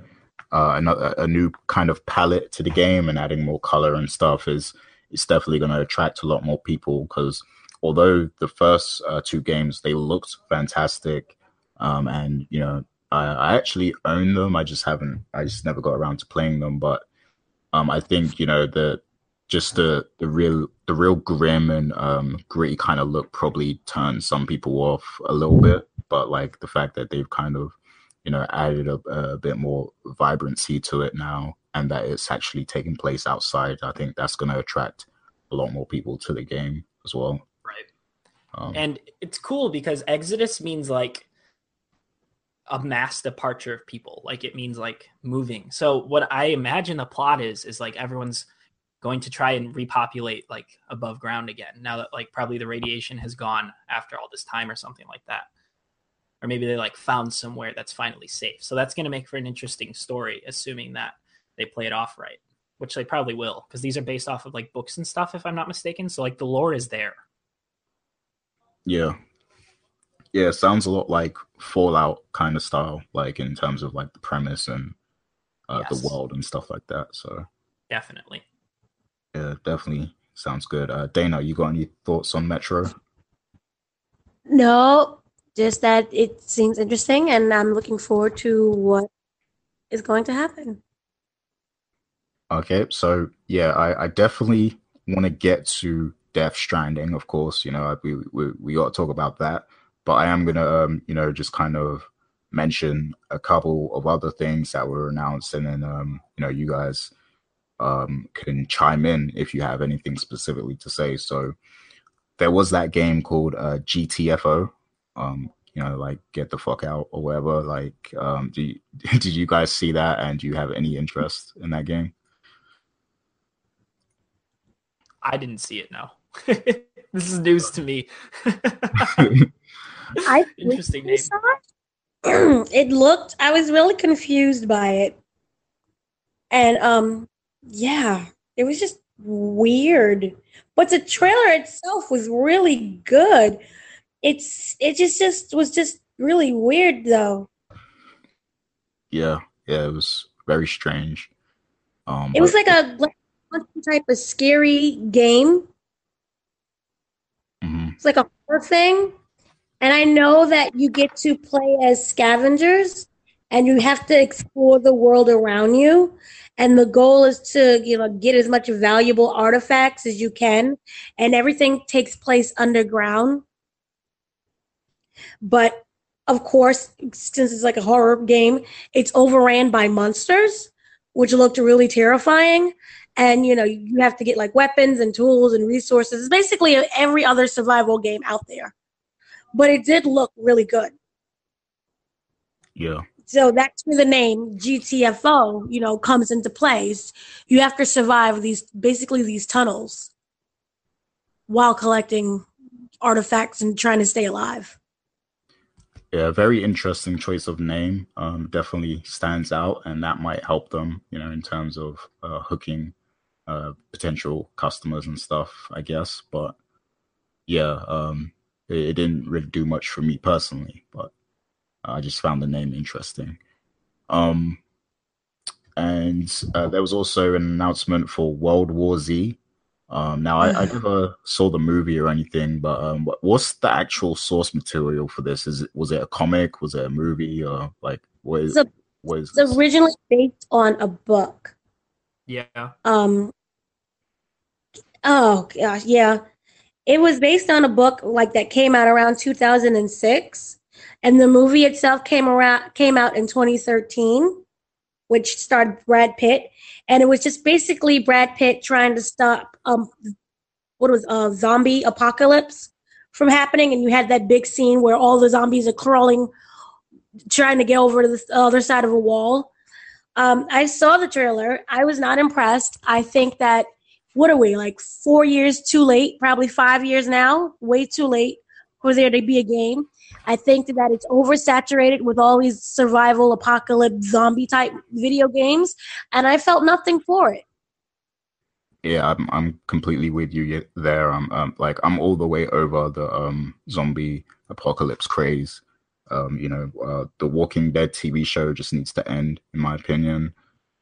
uh, another a new kind of palette to the game and adding more color and stuff is it's definitely going to attract a lot more people, because although the first uh, two games, they looked fantastic, um, and, you know, I, I actually own them. I just haven't, I just never got around to playing them. But um, I think, you know, the just the, the real the real grim and um, gritty kind of look probably turned some people off a little bit. But like the fact that they've kind of, you know, added a, a bit more vibrancy to it now, and that it's actually taking place outside, I think that's going to attract a lot more people to the game as well. Um, and it's cool because Exodus means like a mass departure of people. Like it means like moving. So what I imagine the plot is, is like everyone's going to try and repopulate like above ground again. Now that like probably the radiation has gone after all this time or something like that. Or maybe they like found somewhere that's finally safe. So that's going to make for an interesting story, assuming that they play it off right, which they probably will. Because these are based off of like books and stuff, if I'm not mistaken. So like the lore is there. Yeah. Yeah, it sounds a lot like Fallout kind of style, like in terms of like the premise and uh, yes. the world and stuff like that. So definitely. Yeah, definitely sounds good. Uh, Dana, you got any thoughts on Metro? No, just that it seems interesting and I'm looking forward to what is going to happen. Okay, so yeah, I, I definitely want to get to Death Stranding, of course, you know, we we, we ought to talk about that. But I am going to, um, you know, just kind of mention a couple of other things that were announced. And then, um, you know, you guys um, can chime in if you have anything specifically to say. So there was that game called uh, G T F O, um, you know, like get the fuck out or whatever. Like, um, do you, did you guys see that? And do you have any interest in that game? I didn't see it, no. This is news to me. I Interesting name. It. it looked, I was really confused by it. And um, yeah, it was just weird. But the trailer itself was really good. It's It just, just was just really weird, though. Yeah, yeah, it was very strange. Um, it was like a like type of scary game. Mm-hmm. It's like a horror thing. And I know that you get to play as scavengers and you have to explore the world around you. And the goal is to, you know, get as much valuable artifacts as you can. And everything takes place underground. But, of course, since it's like a horror game, it's overran by monsters, which looked really terrifying. And, you know, you have to get like weapons and tools and resources. It's basically every other survival game out there. But it did look really good. Yeah. So that's where the name G T F O, you know, comes into place. You have to survive these, basically these tunnels while collecting artifacts and trying to stay alive. Yeah, very interesting choice of name. Um, definitely stands out, and that might help them, you know, in terms of uh, hooking uh, potential customers and stuff, I guess. But yeah, um, it didn't really do much for me personally, but I just found the name interesting. Um, and uh, there was also an announcement for World War Z. Um, now, I, I never saw the movie or anything, but um, what's the actual source material for this? Is it, was it a comic? Was it a movie? Or like, what is, so, what is it's this? Originally based on a book. Yeah. Um. Oh, gosh, yeah. It was based on a book like that came out around two thousand six, and the movie itself came around came out in twenty thirteen, which starred Brad Pitt, and it was just basically Brad Pitt trying to stop um what was a zombie apocalypse from happening, and you had that big scene where all the zombies are crawling, trying to get over to the other side of a wall. Um, I saw the trailer. I was not impressed. I think that. What are we, like four years too late, probably five years now, way too late for there to be a game. I think that it's oversaturated with all these survival, apocalypse, zombie-type video games, and I felt nothing for it. Yeah, I'm I'm completely with you there. I'm um, like I'm all the way over the um zombie apocalypse craze. Um, you know, uh, the Walking Dead T V show just needs to end, in my opinion.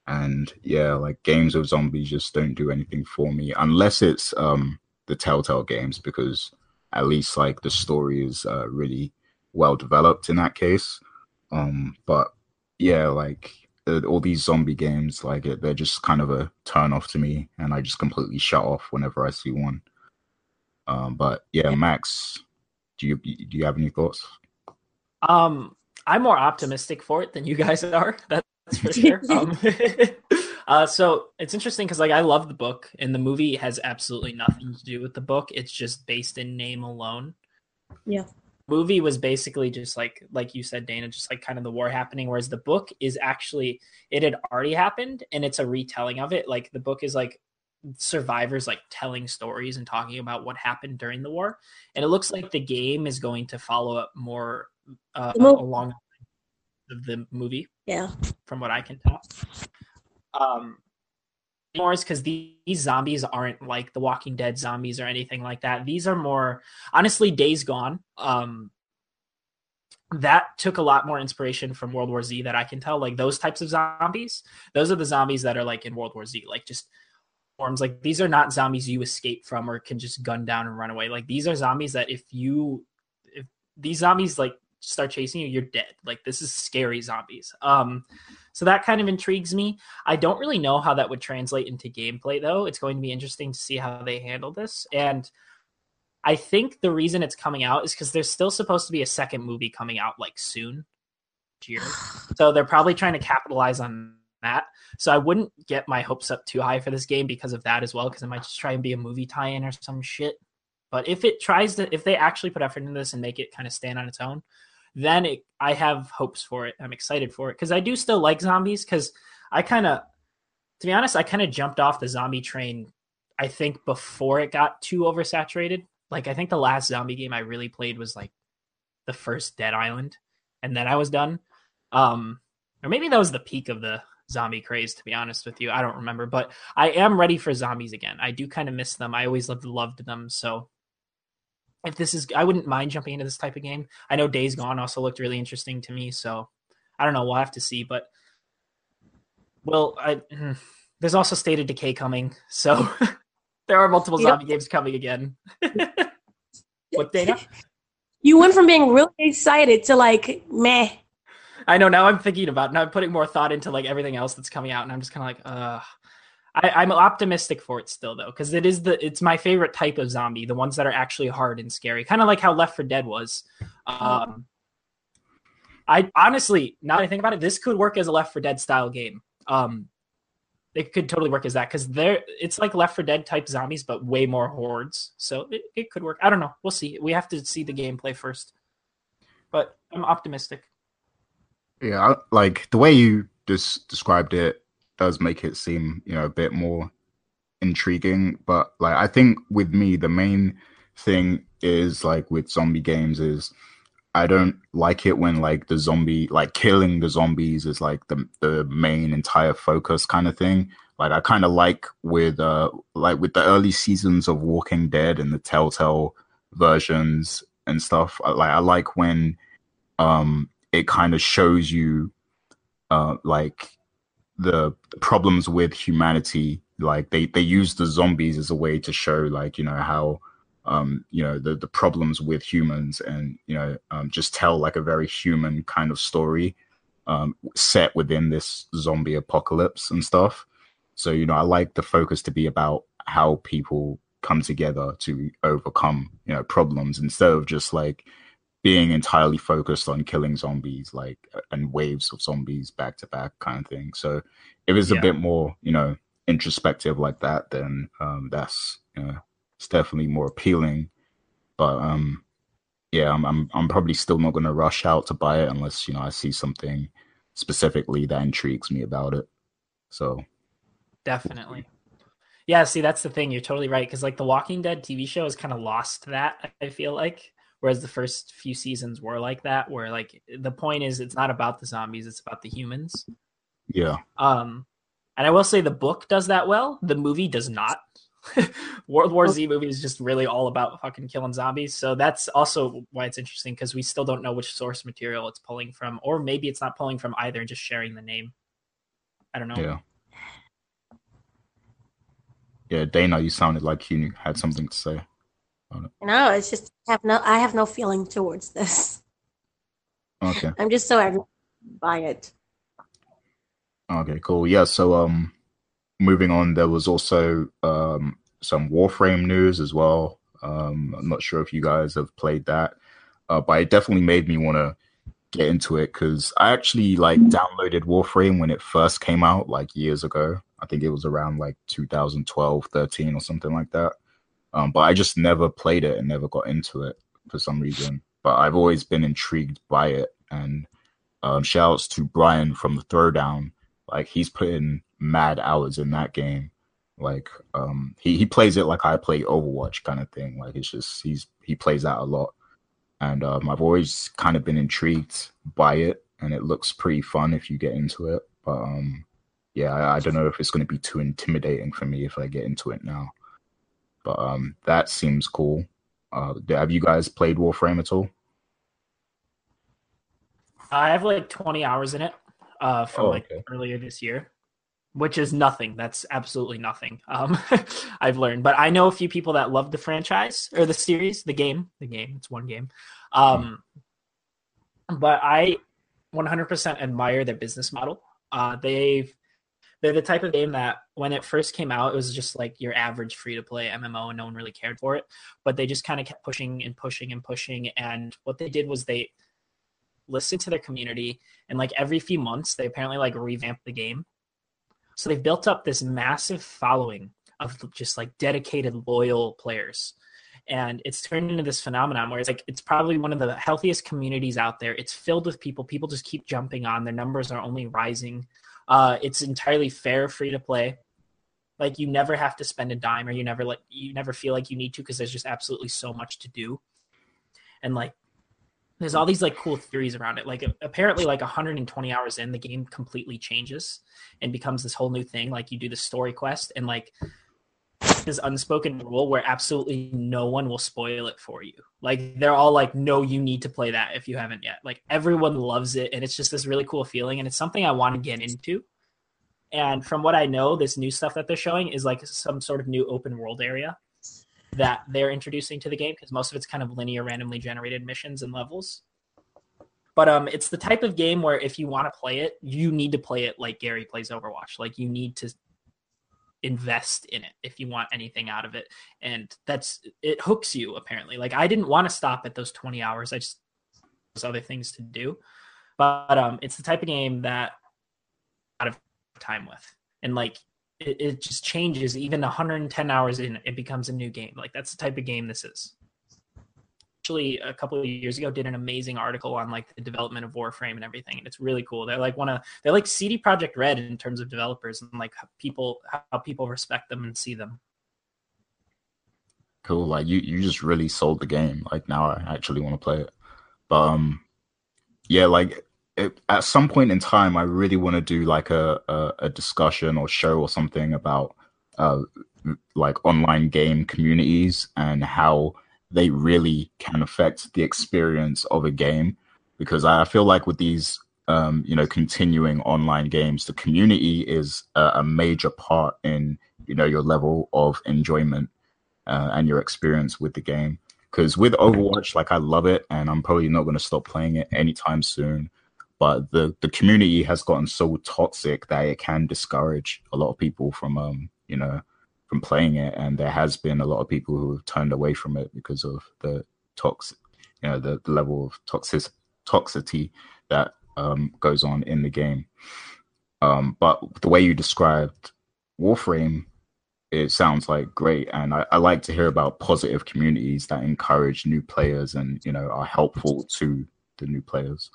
And yeah, like games of zombies just don't do anything for me, unless it's um, the Telltale games, because at least like the story is uh, really well developed in that case. Um, but yeah, like uh, all these zombie games, like it, they're just kind of a turn off to me, and I just completely shut off whenever I see one. Um, but yeah, Max, do you do you have any thoughts? Um, I'm more optimistic for it than you guys are. That's for sure. Um, uh, so it's interesting because like I love the book, and the movie has absolutely nothing to do with the book. It's just based in name alone. Yeah. Movie was basically just like like you said, Dana, just like kind of the war happening, whereas the book is actually it had already happened, and it's a retelling of it. Like the book is like survivors like telling stories and talking about what happened during the war, and it looks like the game is going to follow up more uh, along of the movie. Yeah, from what I can tell. Um, more is because these, these zombies aren't like the Walking Dead zombies or anything like that. These are more, honestly, Days Gone. Um, that took a lot more inspiration from World War Z that I can tell. Like those types of zombies, those are the zombies that are like in World War Z, like just forms. Like these are not zombies you escape from or can just gun down and run away. Like these are zombies that if you, if these zombies like start chasing you, you're dead. Like this is scary zombies. Um, so that kind of intrigues me. I don't really know how that would translate into gameplay though. It's going to be interesting to see how they handle this. And I think the reason it's coming out is because there's still supposed to be a second movie coming out like soon this year. So they're probably trying to capitalize on that. So I wouldn't get my hopes up too high for this game because of that as well, because it might just try and be a movie tie-in or some shit. But if it tries to, if they actually put effort into this and make it kind of stand on its own, then it, I have hopes for it. I'm excited for it because I do still like zombies, because I kind of, to be honest, I kind of jumped off the zombie train, I think, before it got too oversaturated. Like, I think the last zombie game I really played was, like, the first Dead Island, and then I was done. Um, or maybe that was the peak of the zombie craze, to be honest with you. I don't remember, but I am ready for zombies again. I do kind of miss them. I always loved, loved them, so... If this is, I wouldn't mind jumping into this type of game. I know Days Gone also looked really interesting to me, so I don't know. We'll have to see, but well, I, there's also State of Decay coming, so there are multiple zombie yep. games coming again. What, Dana? You went from being really excited to like meh. I know. Now I'm thinking about, now I'm putting more thought into like everything else that's coming out, and I'm just kind of like, uh. I, I'm optimistic for it still, though, because it is the it's my favorite type of zombie, the ones that are actually hard and scary, kind of like how Left four Dead was. Um, I honestly, now that I think about it, this could work as a Left four Dead style game. Um, it could totally work as that, because there it's like Left four Dead type zombies, but way more hordes. So it, it could work. I don't know. We'll see. We have to see the gameplay first, but I'm optimistic. Yeah, like the way you just described it does make it seem, you know, a bit more intriguing. But like I think with me, the main thing is like with zombie games is I don't like it when like the zombie, like killing the zombies is like the the main entire focus kind of thing. Like I kind of like with uh like with the early seasons of Walking Dead and the Telltale versions and stuff. Like I like when um it kind of shows you uh like the problems with humanity. Like they they use the zombies as a way to show like, you know, how um you know the the problems with humans, and you know um just tell like a very human kind of story um set within this zombie apocalypse and stuff. So you know I like the focus to be about how people come together to overcome, you know, problems, instead of just like being entirely focused on killing zombies, like, and waves of zombies back to back kind of thing. So if it's yeah. a bit more, you know, introspective like that, then um, that's, you know, it's definitely more appealing. But um, yeah, I'm, I'm I'm probably still not going to rush out to buy it unless, you know, I see something specifically that intrigues me about it. So definitely. Yeah, see, that's the thing. You're totally right. Because like the Walking Dead T V show has kind of lost that, I feel like. Whereas the first few seasons were like that, where like the point is it's not about the zombies, it's about the humans. Yeah. Um, and I will say the book does that well. The movie does not. World War Z movie is just really all about fucking killing zombies. So that's also why it's interesting, because we still don't know which source material it's pulling from, or maybe it's not pulling from either and just sharing the name. I don't know. Yeah. Yeah, Dana, you sounded like you had something to say on it. No, it's just I have no I have no feeling towards this. Okay. I'm just so aggravated by it. Okay, cool. Yeah, so um moving on, there was also um some Warframe news as well. Um I'm not sure if you guys have played that. Uh but it definitely made me want to get into it, because I actually like downloaded Warframe when it first came out, like years ago. I think it was around like two thousand twelve, thirteen or something like that. Um, but I just never played it and never got into it for some reason. But I've always been intrigued by it. And um, shouts to Brian from the Throwdown. Like, he's putting mad hours in that game. Like um, he, he plays it like I play Overwatch kind of thing. Like, it's just he's he plays that a lot. And um, I've always kind of been intrigued by it. And it looks pretty fun if you get into it. But um, yeah, I, I don't know if it's going to be too intimidating for me if I get into it now. But um, that seems cool. Uh, have you guys played Warframe at all? I have like twenty hours in it uh, from oh, okay. like earlier this year, which is nothing. That's absolutely nothing. Um, I've learned. But I know a few people that love the franchise or the series, the game, the game. It's one game. Um, mm. But I one hundred percent admire their business model. Uh, they've They're the type of game that when it first came out, it was just like your average free-to-play M M O and no one really cared for it. But they just kind of kept pushing and pushing and pushing. And what they did was they listened to their community. And like every few months, they apparently like revamped the game. So they've built up this massive following of just like dedicated, loyal players. And it's turned into this phenomenon where it's like it's probably one of the healthiest communities out there. It's filled with people. People just keep jumping on. Their numbers are only rising. Uh, it's entirely fair, free to play. Like, you never have to spend a dime, or you never like you never feel like you need to, because there's just absolutely so much to do. And like, there's all these like cool theories around it. Like, apparently, like one hundred twenty hours in, the game completely changes and becomes this whole new thing. Like, you do the story quest, and like this unspoken rule where absolutely no one will spoil it for you. Like, they're all like, no, you need to play that if you haven't yet. Like, everyone loves it, and it's just this really cool feeling, and it's something I want to get into. And from what I know, this new stuff that they're showing is like some sort of new open world area that they're introducing to the game, because most of it's kind of linear, randomly generated missions and levels. But um, it's the type of game where if you want to play it, you need to play it like Gary plays Overwatch. Like, you need to invest in it if you want anything out of it. And that's it hooks you, apparently. Like, I didn't want to stop at those twenty hours. I just there's other things to do. But um it's the type of game that I'm out of time with. And like it, it just changes. Even one hundred ten hours in, it becomes a new game. Like, that's the type of game this is. Actually, a couple of years ago, did an amazing article on like the development of Warframe and everything, and it's really cool. They're like one of they're like C D Projekt Red in terms of developers and like how people how people respect them and see them. Cool, like you you just really sold the game. Like, now I actually want to play it. But um, yeah, like it, at some point in time, I really want to do like a, a a discussion or show or something about uh like online game communities and how they really can affect the experience of a game, because I feel like with these, um, you know, continuing online games, the community is a, a major part in, you know, your level of enjoyment uh, and your experience with the game. Because with Overwatch, like, I love it, and I'm probably not going to stop playing it anytime soon. But the, the community has gotten so toxic that it can discourage a lot of people from, um, you know, from playing it, and there has been a lot of people who have turned away from it because of the toxic, you know, the, the level of toxic toxicity that um, goes on in the game. Um, but the way you described Warframe, it sounds like great, and I, I like to hear about positive communities that encourage new players and, you know, are helpful to the new players.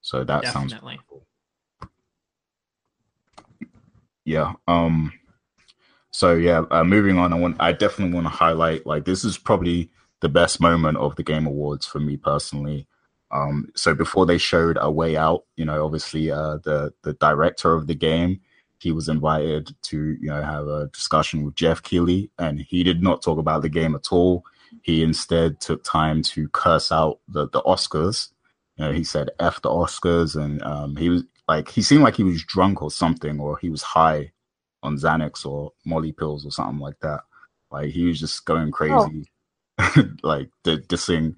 So that Definitely. sounds pretty cool. Yeah. Um, So yeah, uh, moving on, I want I definitely want to highlight, like, this is probably the best moment of the Game Awards for me personally. Um, so before they showed A Way Out, you know, obviously uh, the the director of the game he was invited to, you know, have a discussion with Jeff Keighley, and he did not talk about the game at all. He instead took time to curse out the, the Oscars. You know, he said F the Oscars, and um, he was like, he seemed like he was drunk or something, or he was high on Xanax or Molly pills or something like that. Like, he was just going crazy, oh. like dissing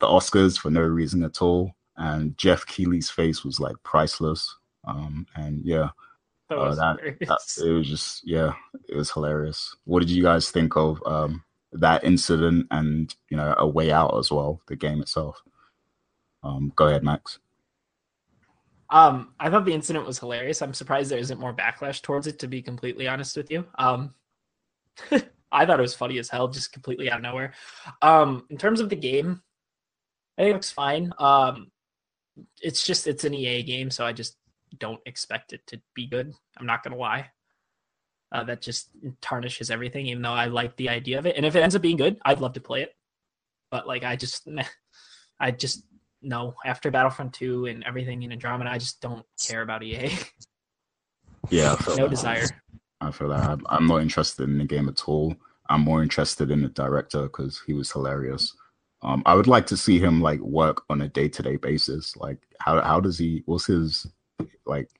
the Oscars for no reason at all. And Jeff Keighley's face was like priceless. Um, and yeah, that was uh, that, that, it was just, yeah, it was hilarious. What did you guys think of um, that incident and, you know, A Way Out as well, the game itself? Um, go ahead, Max. Um, I thought the incident was hilarious. I'm surprised there isn't more backlash towards it, to be completely honest with you. Um, I thought it was funny as hell, just completely out of nowhere. Um, in terms of the game, I think it looks fine. Um, it's just, it's an E A game, so I just don't expect it to be good. I'm not going to lie. Uh, that just tarnishes everything, even though I like the idea of it. And if it ends up being good, I'd love to play it. But, like, I just, I just... No, after Battlefront two and everything in Andromeda, I just don't care about E A. Yeah, I feel no that. desire. I feel that I'm not interested in the game at all. I'm more interested in the director because he was hilarious. Um, I would like to see him like work on a day-to-day basis. Like, how how does he? What's his like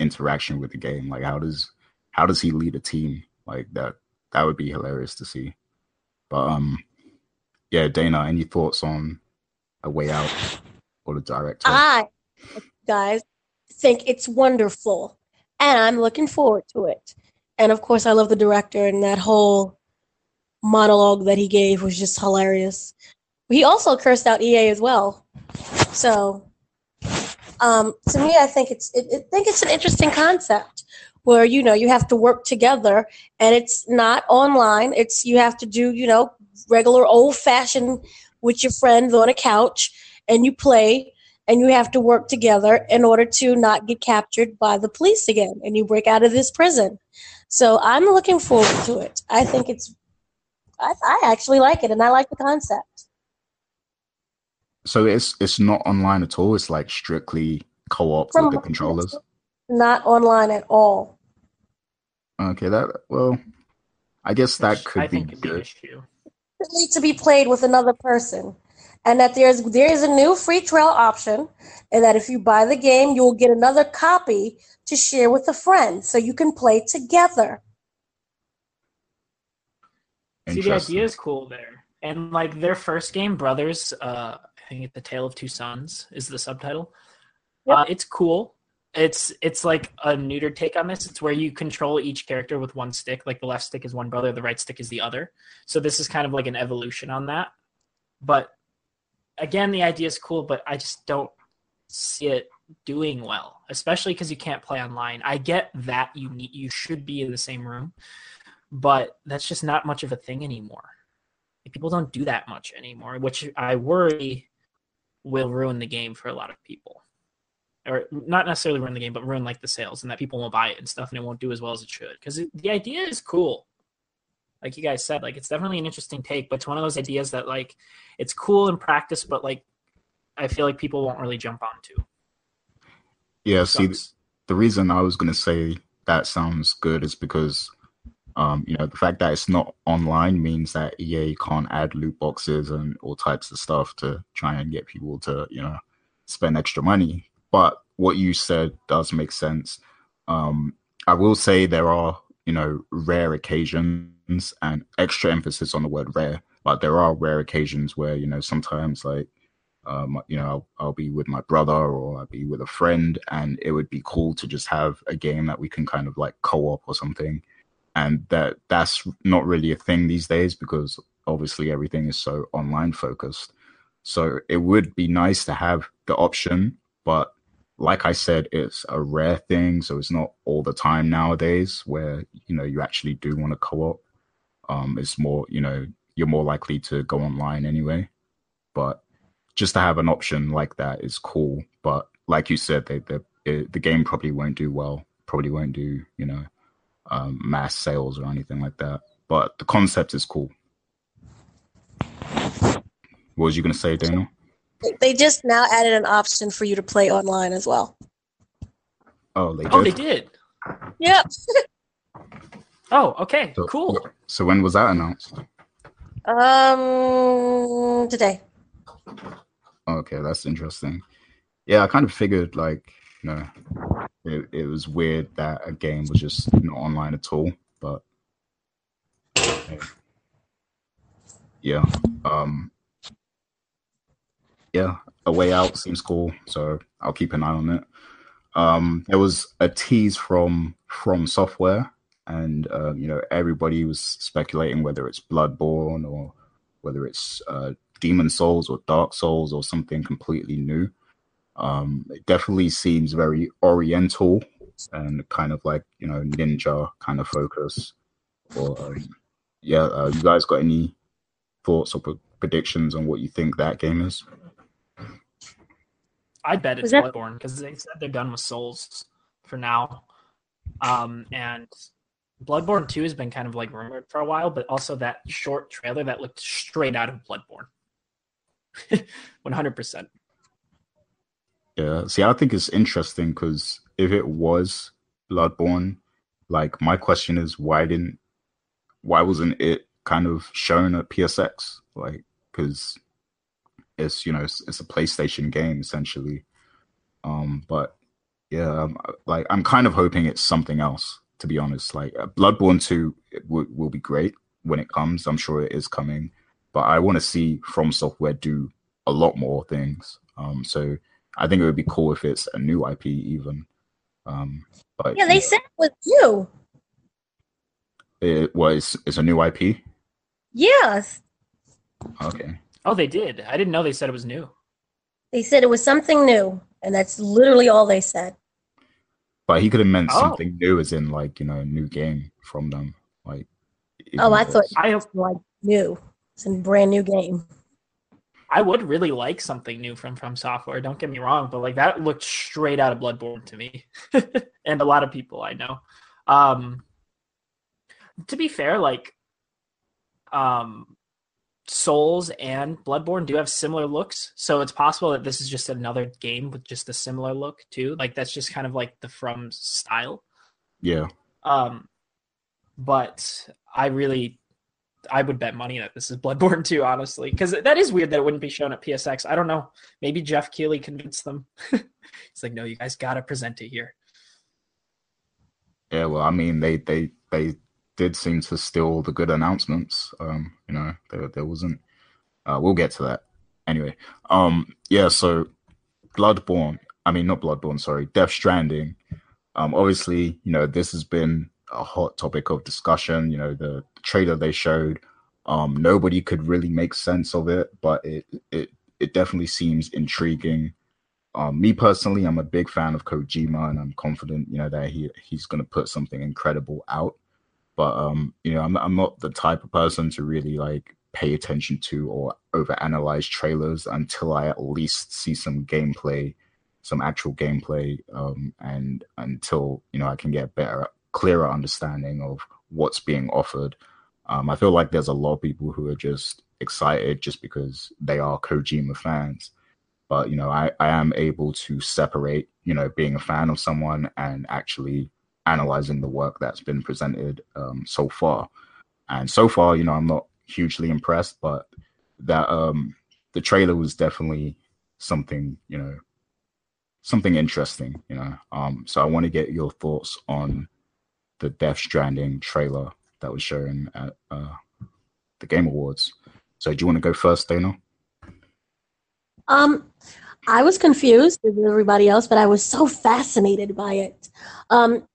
interaction with the game? Like, how does how does he lead a team? Like that that would be hilarious to see. But um, yeah, Dana, any thoughts on A Way Out or the director? I, guys, think it's wonderful, and I'm looking forward to it. And, of course, I love the director, and that whole monologue that he gave was just hilarious. He also cursed out E A as well. So, um, to me, I think it's it, I think it's an interesting concept where, you know, you have to work together, and it's not online. It's you have to do, you know, regular old-fashioned with your friends on a couch, and you play, and you have to work together in order to not get captured by the police again, and you break out of this prison. So I'm looking forward to it. I think it's, I, I actually like it, and I like the concept. So it's it's not online at all? It's like strictly co-op From with the controllers? Not online at all. Okay, that, well, I guess that could I be think good. Issue. To be played with another person, and that there's there is a new free trial option, and that if you buy the game, you'll get another copy to share with a friend, so you can play together. See, the idea is cool there, and like their first game, Brothers, uh, I think it's The Tale of Two Sons is the subtitle. Yep. Uh, it's cool. It's it's like a neuter take on this. It's where you control each character with one stick. Like the left stick is one brother, the right stick is the other. So this is kind of like an evolution on that. But again, the idea is cool, but I just don't see it doing well, especially because you can't play online. I get that you need, you should be in the same room, but that's just not much of a thing anymore. Like, people don't do that much anymore, which I worry will ruin the game for a lot of people. Or not necessarily ruin the game, but ruin like the sales, and that people won't buy it and stuff, and it won't do as well as it should. Because the idea is cool, like you guys said, like it's definitely an interesting take. But it's one of those ideas that like it's cool in practice, but like I feel like people won't really jump onto. Yeah, see, the reason I was going to say that sounds good is because um, you know, the fact that it's not online means that E A can't add loot boxes and all types of stuff to try and get people to, you know, spend extra money. But what you said does make sense. Um, I will say there are, you know, rare occasions, and extra emphasis on the word rare, but there are rare occasions where, you know, sometimes like, um, you know, I'll, I'll be with my brother or I'll be with a friend, and it would be cool to just have a game that we can kind of like co-op or something. And that that's not really a thing these days because obviously everything is so online focused. So it would be nice to have the option, but like I said, it's a rare thing, so it's not all the time nowadays where, you know, you actually do want to co-op. Um, it's more, you know, you're more likely to go online anyway. But just to have an option like that is cool. But like you said, they, they, it, the game probably won't do well, probably won't do, you know, um, mass sales or anything like that. But the concept is cool. What was you going to say, Daniel? They just now added an option for you to play online as well. Oh, they did? Oh, they did. Yep. Oh, okay. So, cool. So when was that announced? Um, today. Okay, that's interesting. Yeah, I kind of figured, like, you know, it, it was weird that a game was just not online at all. But yeah, um, yeah, A Way Out seems cool, so I'll keep an eye on it. Um, there was a tease from From Software, and uh, you know, everybody was speculating whether it's Bloodborne or whether it's uh, Demon Souls or Dark Souls or something completely new. Um, it definitely seems very oriental and kind of like, you know, ninja kind of focus. Or um, yeah, uh, you guys got any thoughts or pre- predictions on what you think that game is? I bet it's that- Bloodborne, because they said they're done with Souls for now. Um, and Bloodborne two has been kind of like rumored for a while, but also that short trailer that looked straight out of Bloodborne. one hundred percent. Yeah, see, I think it's interesting because if it was Bloodborne, like, my question is why didn't, why wasn't it kind of shown at P S X? Like, because it's, you know, it's, it's a PlayStation game essentially. Um, but yeah, I'm, like, I'm kind of hoping it's something else, to be honest. Like, uh, Bloodborne two w- will be great when it comes. I'm sure it is coming, but I want to see From Software do a lot more things. Um, so I think it would be cool if it's a new I P even. Um, but yeah, they yeah. said it was you. It was it's a new I P? Yes. Okay. Oh, they did. I didn't know they said it was new. They said it was something new, and that's literally all they said. But he could have meant oh. something new as in, like, you know, a new game from them. Like. Oh, I thought I hope like new. It's a brand new game. I would really like something new from From Software, don't get me wrong, but like that looked straight out of Bloodborne to me. And a lot of people I know. Um, to be fair, like um, Souls and Bloodborne do have similar looks, so it's possible that this is just another game with just a similar look too. Like that's just kind of like the From style. Yeah. Um, but I really... I would bet money that this is Bloodborne two, honestly, because that is weird that it wouldn't be shown at P S X. I don't know. Maybe Jeff Keighley convinced them. It's like, no, you guys got to present it here. Yeah, well, I mean, they they, they did seem to steal the good announcements. Um, you know, there there wasn't. Uh, we'll get to that anyway. Um, yeah, so Bloodborne. I mean, not Bloodborne. Sorry, Death Stranding. Um, obviously, you know, this has been a hot topic of discussion. You know, the trailer they showed, um, nobody could really make sense of it, but it it it definitely seems intriguing. Um, me personally, I'm a big fan of Kojima, and I'm confident, you know, that he he's going to put something incredible out. But um, you know, I'm I'm not the type of person to really like pay attention to or overanalyze trailers until I at least see some gameplay, some actual gameplay, um, and until, you know, I can get better. Clearer understanding of what's being offered. Um, I feel like there's a lot of people who are just excited just because they are Kojima fans. But, you know, I, I am able to separate, you know, being a fan of someone and actually analyzing the work that's been presented um, so far. And so far, you know, I'm not hugely impressed, but that um, the trailer was definitely something, you know, something interesting, you know. Um, so I want to get your thoughts on the Death Stranding trailer that was shown at uh, the Game Awards. So do you want to go first, Dana? Um, I was confused with everybody else, but I was so fascinated by it. Um,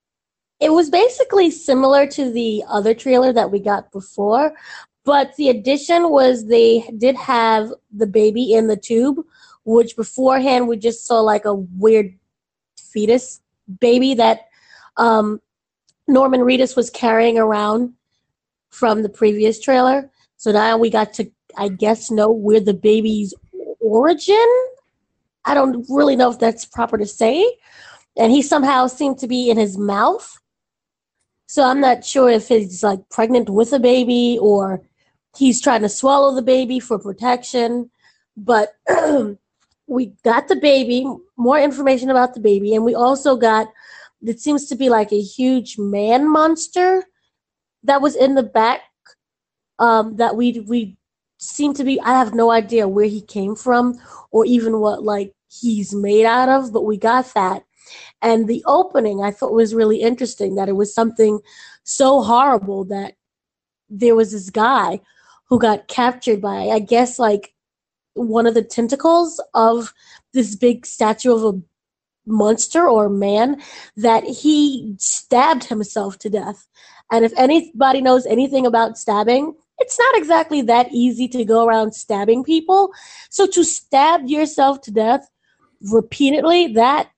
it was basically similar to the other trailer that we got before, but the addition was they did have the baby in the tube, which beforehand we just saw like a weird fetus baby that... Um, Norman Reedus was carrying around from the previous trailer. So now we got to, I guess, know where the baby's origin. I don't really know if that's proper to say. And he somehow seemed to be in his mouth. So I'm not sure if he's like pregnant with a baby or he's trying to swallow the baby for protection. But we got the baby, more information about the baby, and we also got that seems to be like a huge man monster that was in the back um, that we we seem to be, I have no idea where he came from or even what like he's made out of, but we got that. And the opening I thought was really interesting, that it was something so horrible that there was this guy who got captured by, I guess, like one of the tentacles of this big statue of a monster or man, that he stabbed himself to death. And if anybody knows anything about stabbing, it's not exactly that easy to go around stabbing people. So to stab yourself to death repeatedly, that,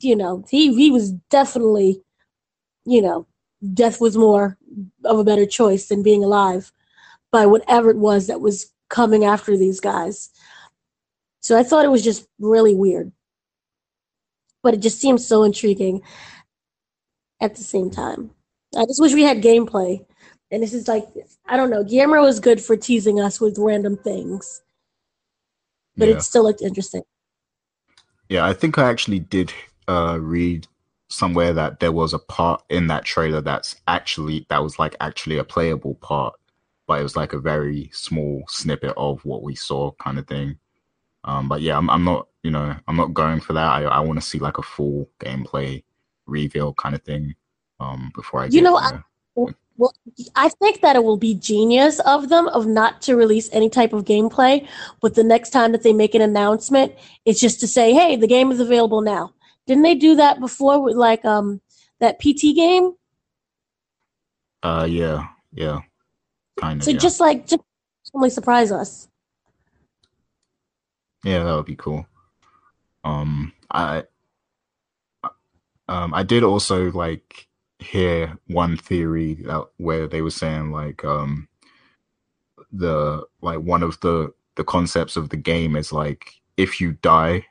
you know, he, he was definitely, you know, death was more of a better choice than being alive by whatever it was that was coming after these guys. So I thought it was just really weird. But it just seems so intriguing at the same time. I just wish we had gameplay. And this is like, I don't know, Guillermo was good for teasing us with random things. But yeah. It still looked interesting. Yeah, I think I actually did uh, read somewhere that there was a part in that trailer that's actually, that was like actually a playable part. But it was like a very small snippet of what we saw kind of thing. Um, but yeah, I'm, I'm not, you know, I'm not going for that. I, I want to see like a full gameplay reveal kind of thing um, before I you get know, there. I, well, I think that it will be genius of them of not to release any type of gameplay. But the next time that they make an announcement, it's just to say, hey, the game is available now. Didn't they do that before with like um that P T game? Uh, yeah, yeah. Kind of, so yeah. just like just only surprise us. Yeah, that would be cool. Um, I um I did also like hear one theory that, where they were saying like um the like one of the the concepts of the game is like if you die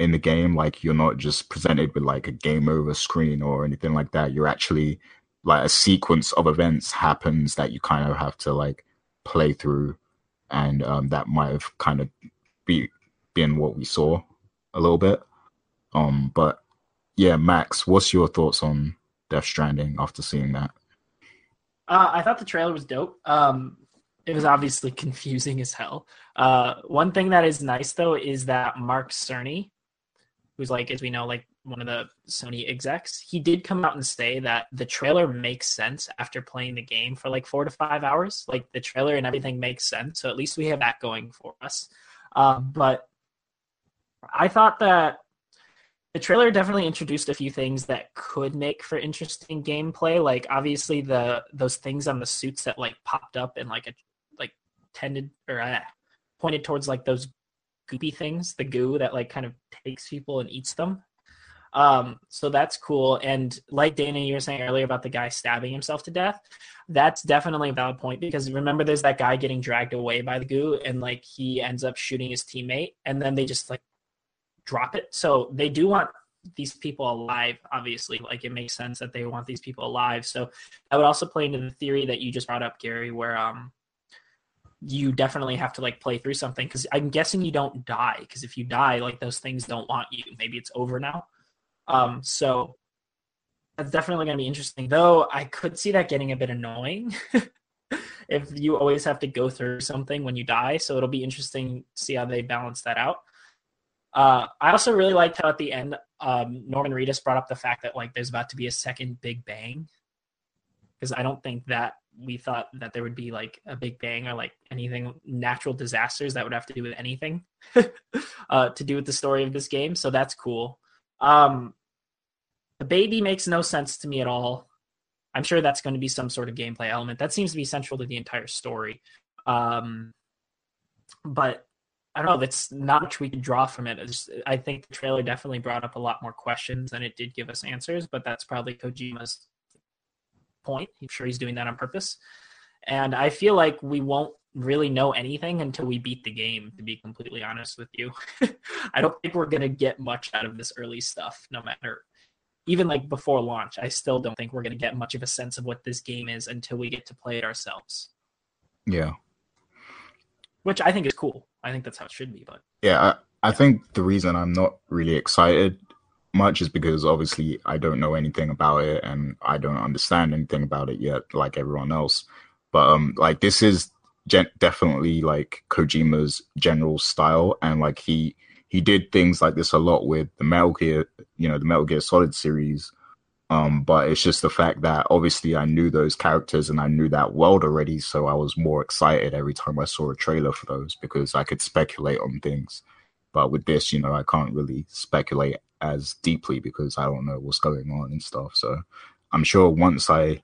in the game, like you're not just presented with like a game over screen or anything like that. You're actually like a sequence of events happens that you kind of have to like play through, and um, that might have kind of be been what we saw a little bit. Um, but yeah, Max, what's your thoughts on Death Stranding after seeing that? Uh, I thought the trailer was dope. Um, it was obviously confusing as hell. Uh, one thing that is nice though is that Mark Cerny, who's like, as we know, like one of the Sony execs, he did come out and say that the trailer makes sense after playing the game for like four to five hours. Like the trailer and everything makes sense. So at least we have that going for us. Uh, but I thought that the trailer definitely introduced a few things that could make for interesting gameplay. Like obviously the, those things on the suits that like popped up and like, a, like tended or uh, pointed towards like those goopy things, the goo that like kind of takes people and eats them. Um, so that's cool. And like Dana, you were saying earlier about the guy stabbing himself to death, that's definitely a valid point, because remember there's that guy getting dragged away by the goo and like he ends up shooting his teammate and then they just like drop it. So they do want these people alive, obviously. Like it makes sense that they want these people alive. So I would also play into the theory that you just brought up, Gary, where, um, you definitely have to like play through something, because I'm guessing you don't die, because if you die, like those things don't want you. Maybe it's over now. Um, so that's definitely going to be interesting, though I could see that getting a bit annoying if you always have to go through something when you die. So it'll be interesting to see how they balance that out. Uh, I also really liked how at the end, um, Norman Reedus brought up the fact that like there's about to be a second Big Bang, because I don't think that we thought that there would be like a Big Bang or like anything, natural disasters that would have to do with anything uh, to do with the story of this game. So that's cool. Um, the baby makes no sense to me at all. I'm sure that's going to be some sort of gameplay element. That seems to be central to the entire story. Um, but I don't know. That's not much we can draw from it. Just, I think the trailer definitely brought up a lot more questions than it did give us answers, but that's probably Kojima's point. I'm sure he's doing that on purpose. And I feel like we won't really know anything until we beat the game, to be completely honest with you. I don't think we're going to get much out of this early stuff, no matter, even like before launch. I still don't think we're going to get much of a sense of what this game is until we get to play it ourselves. Yeah. Which I think is cool. I think that's how it should be. But yeah, I, I yeah. think the reason I'm not really excited much is because obviously I don't know anything about it and I don't understand anything about it yet, like everyone else. But um, like this is gen- definitely like Kojima's general style, and like he he did things like this a lot with the Metal Gear, you know, the Metal Gear Solid series. Um, but it's just the fact that obviously I knew those characters and I knew that world already, so I was more excited every time I saw a trailer for those because I could speculate on things. But with this, you know, I can't really speculate as deeply because I don't know what's going on and stuff. So I'm sure once I,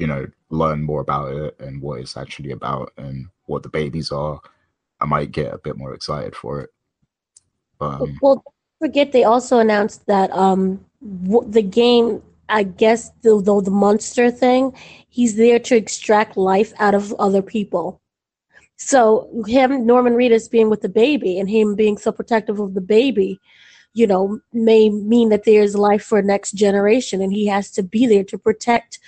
you know, learn more about it and what it's actually about and what the babies are, I might get a bit more excited for it. But, um, well, don't forget they also announced that um, the game, I guess, the, the the monster thing, he's there to extract life out of other people. So him, Norman Reedus, being with the baby and him being so protective of the baby, you know, may mean that there's life for next generation, and he has to be there to protect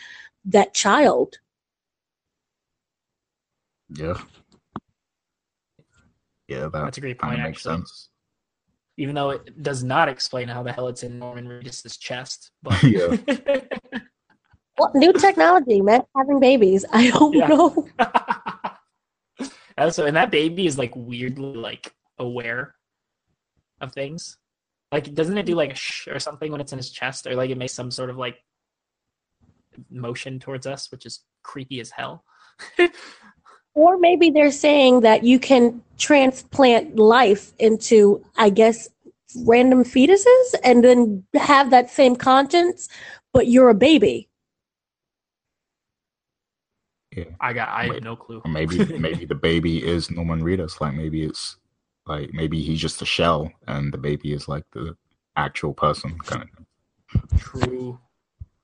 that child. Yeah. Yeah, that that's a great point, makes actually. Sense. Even though it does not explain how the hell it's in Norman Reedus' chest. But yeah. Well, new technology, man, having babies. I don't yeah. know. Also, and that baby is like weirdly like aware of things. Like, doesn't it do like a shh or something when it's in his chest, or like it makes some sort of like motion towards us, which is creepy as hell? Or maybe they're saying that you can transplant life into, I guess, random fetuses and then have that same conscience, but you're a baby. Yeah. I got. I maybe, have no clue. maybe, maybe the baby is Norman Reedus. Like maybe it's like maybe he's just a shell, and the baby is like the actual person, kind of thing. True.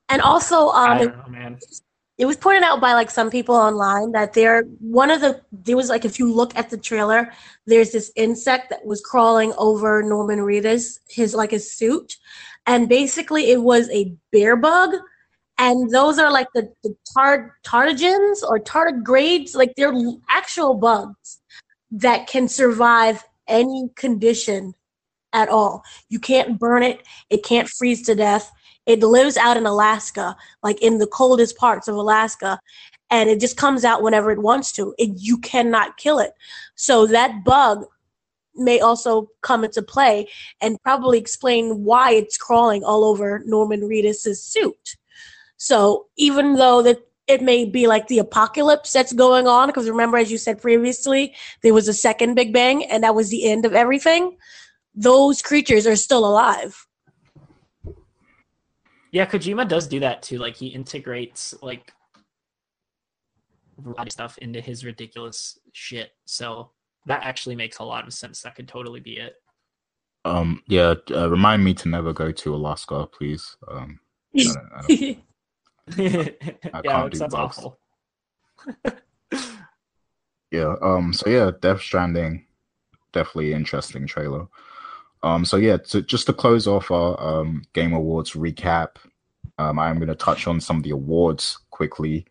And also, um, I don't know, man. It was pointed out by like some people online that there one of the there was like if you look at the trailer, there's this insect that was crawling over Norman Reedus, his like his suit, and basically it was a bear bug. And those are like the, the tard tardigrades or tardigrades, like they're actual bugs that can survive any condition at all. You can't burn it. It can't freeze to death. It lives out in Alaska, like in the coldest parts of Alaska, and it just comes out whenever it wants to. It, you cannot kill it. So that bug may also come into play and probably explain why it's crawling all over Norman Reedus' suit. So even though that it may be like the apocalypse that's going on, because remember, as you said previously, there was a second Big Bang, and that was the end of everything. Those creatures are still alive. Yeah, Kojima does do that too. Like he integrates like stuff into his ridiculous shit. So that actually makes a lot of sense. That could totally be it. Um. Yeah. Uh, remind me to never go to Alaska, please. Um. I don't, I don't. I yeah, it sounds awful. yeah. Um. So yeah, Death Stranding, definitely interesting trailer. Um. So yeah, to, just to close off our um, Game Awards recap, um, I'm going to touch on some of the awards quickly.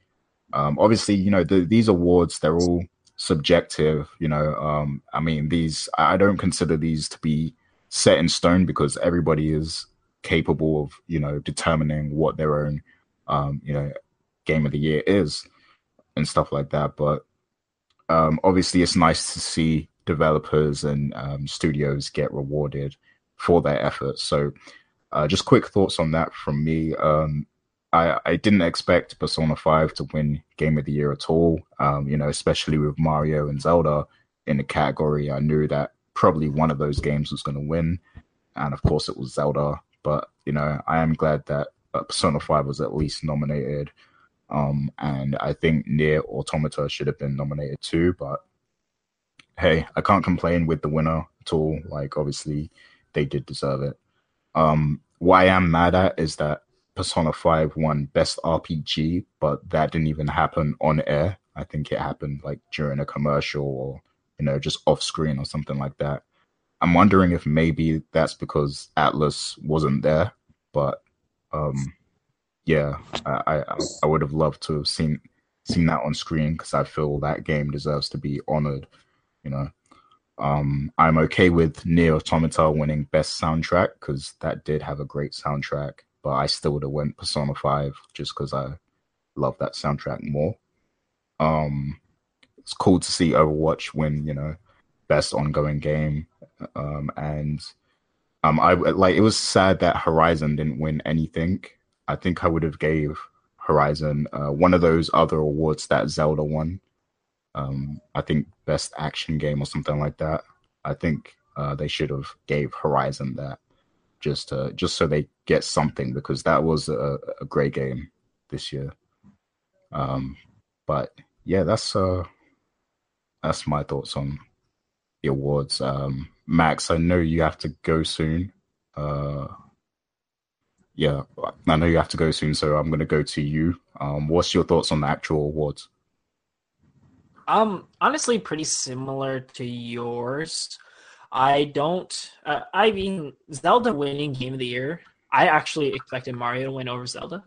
Um. Obviously, you know the, these awards, they're all subjective. You know. Um. I mean, these I don't consider these to be set in stone because everybody is capable of, you know, determining what their own Um, you know, Game of the Year is and stuff like that. But um, obviously, it's nice to see developers and um, studios get rewarded for their efforts. So, uh, just quick thoughts on that from me. Um, I, I didn't expect Persona five to win Game of the Year at all. Um, you know, especially with Mario and Zelda in the category, I knew that probably one of those games was going to win, and of course, it was Zelda. But you know, I am glad that Persona five was at least nominated, um, and I think Nier Automata should have been nominated too, but hey, I can't complain with the winner at all. Like, obviously, they did deserve it. Um, what I am mad at is that Persona five won Best R P G, but that didn't even happen on air. I think it happened, like, during a commercial or, you know, just off-screen or something like that. I'm wondering if maybe that's because Atlus wasn't there, but Um, yeah, I, I I would have loved to have seen seen that on screen because I feel that game deserves to be honored, you know. Um, I'm okay with Nier Automata winning best soundtrack because that did have a great soundtrack, but I still would have went Persona five just because I love that soundtrack more. Um, it's cool to see Overwatch win, you know, best ongoing game. Um, and um, I like it was sad that Horizon didn't win anything. I think I would have gave Horizon uh, one of those other awards that Zelda won. Um, I think best action game or something like that. I think uh, they should have gave Horizon that just to, just so they get something, because that was a, a great game this year. Um, but yeah, that's uh, that's my thoughts on the awards. Um, Max, I know you have to go soon. Uh, yeah, I know you have to go soon, so I'm going to go to you. Um, what's your thoughts on the actual awards? Um, honestly, pretty similar to yours. I don't. Uh, I mean, Zelda winning Game of the Year. I actually expected Mario to win over Zelda,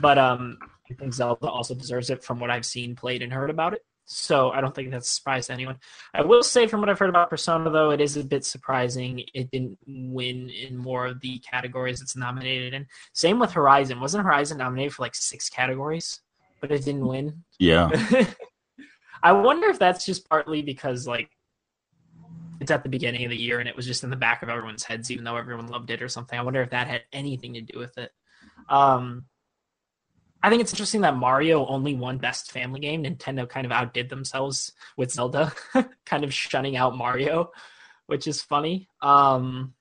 but um, I think Zelda also deserves it from what I've seen, played, and heard about it. So I don't think that's a surprise to anyone. I will say, from what I've heard about Persona, though, it is a bit surprising it didn't win in more of the categories it's nominated in. Same with Horizon. Wasn't Horizon nominated for like six categories, but it didn't win? Yeah. I wonder if that's just partly because, like, it's at the beginning of the year and it was just in the back of everyone's heads, even though everyone loved it or something. I wonder if that had anything to do with it. Um, I think it's interesting that Mario only won Best Family Game. Nintendo kind of outdid themselves with Zelda, kind of shunning out Mario, which is funny. Um,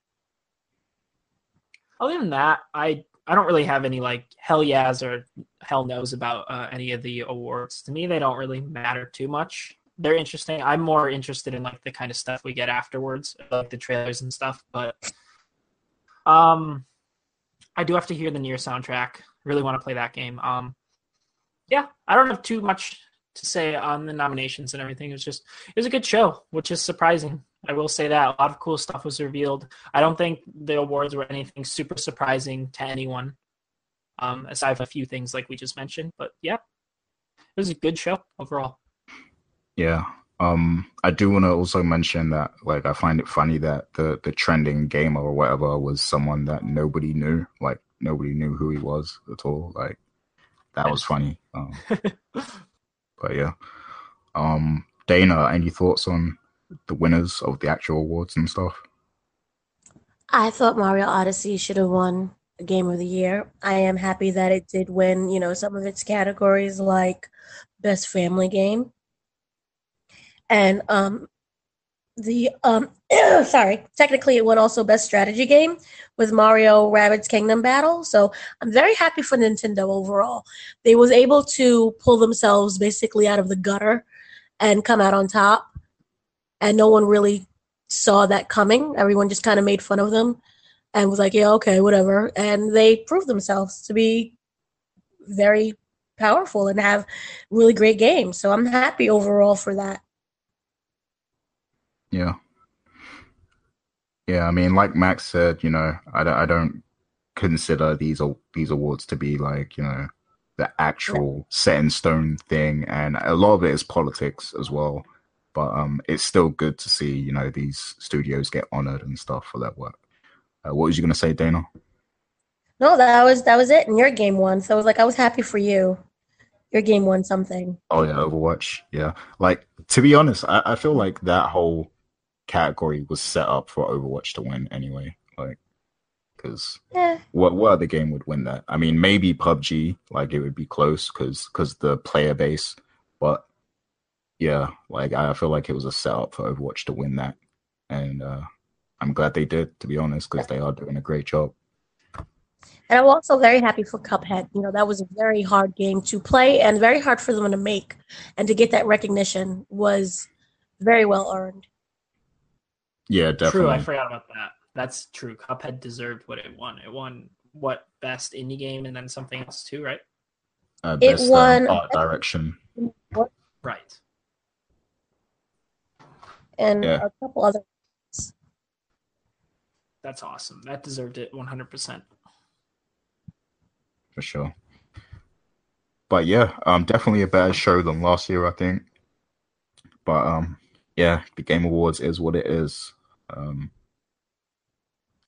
other than that, I... I don't really have any like hell yeahs or hell no's about uh, any of the awards. To me, they don't really matter too much. They're interesting. I'm more interested in like the kind of stuff we get afterwards, like the trailers and stuff. But um, I do have to hear the Nier soundtrack. Really want to play that game. Um, yeah, I don't have too much to say on the nominations and everything. It was just it was a good show, which is surprising. I will say that. A lot of cool stuff was revealed. I don't think the awards were anything super surprising to anyone, um, aside from a few things like we just mentioned. But yeah, it was a good show overall. Yeah. Um, I do want to also mention that, like, I find it funny that the, the trending gamer or whatever was someone that nobody knew. Like, nobody knew who he was at all. Like, that was funny. Um, but yeah. Um, Dana, any thoughts on the winners of the actual awards and stuff? I thought Mario Odyssey should have won a Game of the Year. I am happy that it did win, you know, some of its categories like Best Family Game. And um, the, um, sorry, technically it won also Best Strategy Game with Mario Rabbids Kingdom Battle. So I'm very happy for Nintendo overall. They was able to pull themselves basically out of the gutter and come out on top. And no one really saw that coming. Everyone just kind of made fun of them and was like, yeah, okay, whatever. And they proved themselves to be very powerful and have really great games. So I'm happy overall for that. Yeah. Yeah, I mean, like Max said, you know, I don't, I don't consider these these awards to be like, you know, the actual yeah. set in stone thing. And a lot of it is politics as well. But um, it's still good to see, you know, these studios get honored and stuff for that work. Uh, what was you going to say, Dana? No, that was that was it. And your game won. So it was like, I was happy for you. Your game won something. Oh, yeah, Overwatch. Yeah. Like, to be honest, I, I feel like that whole category was set up for Overwatch to win anyway. Like, because yeah. what, what other game would win that? I mean, maybe P U B G. Like, it would be close because because the player base. But yeah, like I feel like it was a setup for Overwatch to win that, and uh, I'm glad they did, to be honest, because they are doing a great job. And I'm also very happy for Cuphead. You know, that was a very hard game to play and very hard for them to make, and to get that recognition was very well earned. Yeah, definitely. True, I forgot about that. That's true. Cuphead deserved what it won. It won what best indie game, and then something else too, right? Uh, best, it won um, art direction. Right. And yeah. a couple other ones. That's awesome. That deserved it one hundred percent. For sure. But yeah, um, definitely a better show than last year, I think. But um, yeah, the Game Awards is what it is. Um,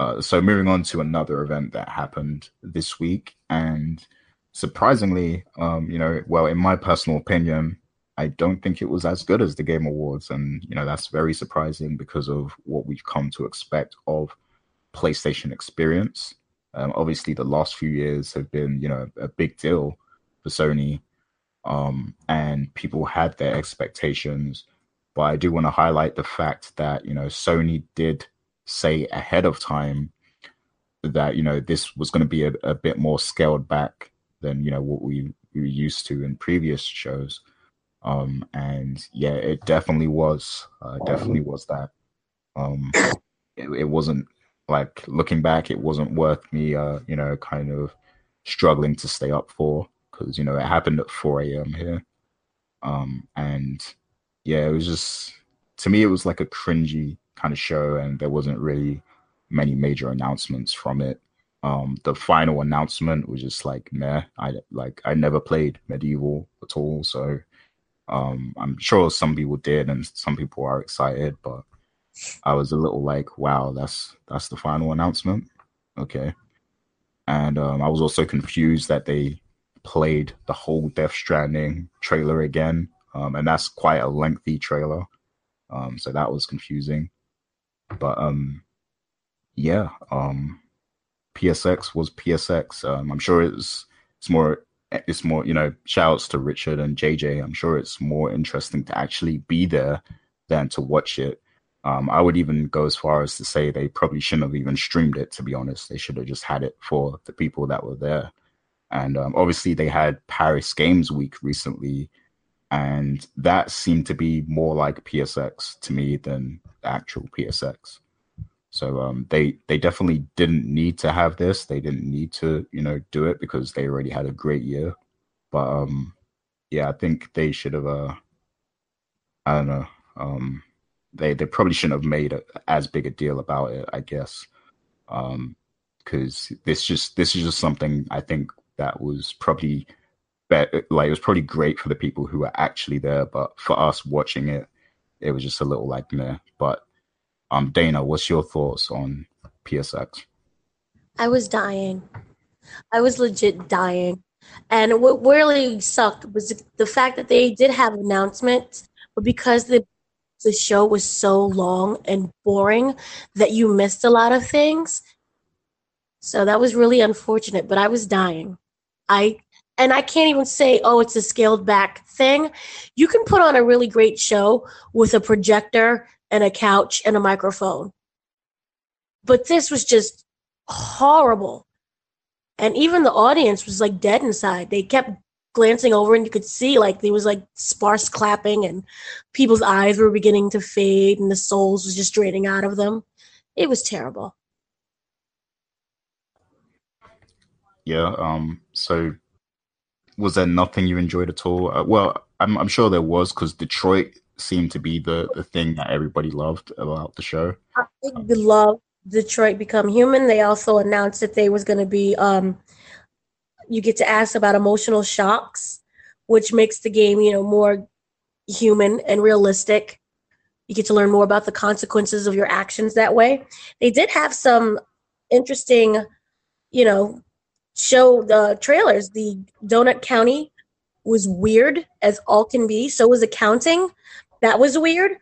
uh, so moving on to another event that happened this week, and surprisingly, um, you know, well, in my personal opinion, I don't think it was as good as the Game Awards, and you know that's very surprising because of what we've come to expect of PlayStation experience. Um, obviously, the last few years have been, you know, a big deal for Sony, um, and people had their expectations. But I do want to highlight the fact that, you know, Sony did say ahead of time that, you know, this was going to be a, a bit more scaled back than, you know, what we, we were used to in previous shows. Um, and yeah, it definitely was, uh, definitely was that. Um, it, it wasn't like looking back, it wasn't worth me, uh, you know, kind of struggling to stay up for, because, you know, it happened at four a.m. here. Um, and yeah, it was just, to me, it was like a cringy kind of show, and there wasn't really many major announcements from it. Um, the final announcement was just like, meh, I like, I never played Medieval at all, so. Um, I'm sure some people did, and some people are excited, but I was a little like, "Wow, that's that's the final announcement." Okay, and um, I was also confused that they played the whole Death Stranding trailer again, um, and that's quite a lengthy trailer, um, so that was confusing. But um, yeah, um, P S X was P S X. Um, I'm sure it's it's more. It's more, you know, shouts to Richard and J J. I'm sure it's more interesting to actually be there than to watch it. Um, I would even go as far as to say they probably shouldn't have even streamed it, to be honest. They should have just had it for the people that were there. And um, obviously they had Paris Games Week recently, and that seemed to be more like P S X to me than actual P S X. So um, they they definitely didn't need to have this. They didn't need to, you know, do it because they already had a great year. But um, yeah, I think they should have. Uh, I don't know. Um, they they probably shouldn't have made a, as big a deal about it, I guess, because um, this just this is just something I think that was probably better, like it was probably great for the people who were actually there, but for us watching it, it was just a little like meh. But Um, Dana, what's your thoughts on P S X? I was dying. I was legit dying. And what really sucked was the fact that they did have announcements, but because the the show was so long and boring that you missed a lot of things. So that was really unfortunate, but I was dying. I And I can't even say, oh, it's a scaled back thing. You can put on a really great show with a projector and a couch and a microphone. But this was just horrible. And even the audience was like dead inside. They kept glancing over and you could see like there was like sparse clapping and people's eyes were beginning to fade and the souls was just draining out of them. It was terrible. Yeah, um, so was there nothing you enjoyed at all? Uh, well, I'm, I'm sure there was, because Detroit seemed to be the, the thing that everybody loved about the show. I love Detroit Become Human. They also announced that they was going to be, um, you get to ask about emotional shocks, which makes the game, you know, more human and realistic. You get to learn more about the consequences of your actions that way. They did have some interesting, you know, show the trailers. The Donut County was weird as all can be. So was accounting. That was weird.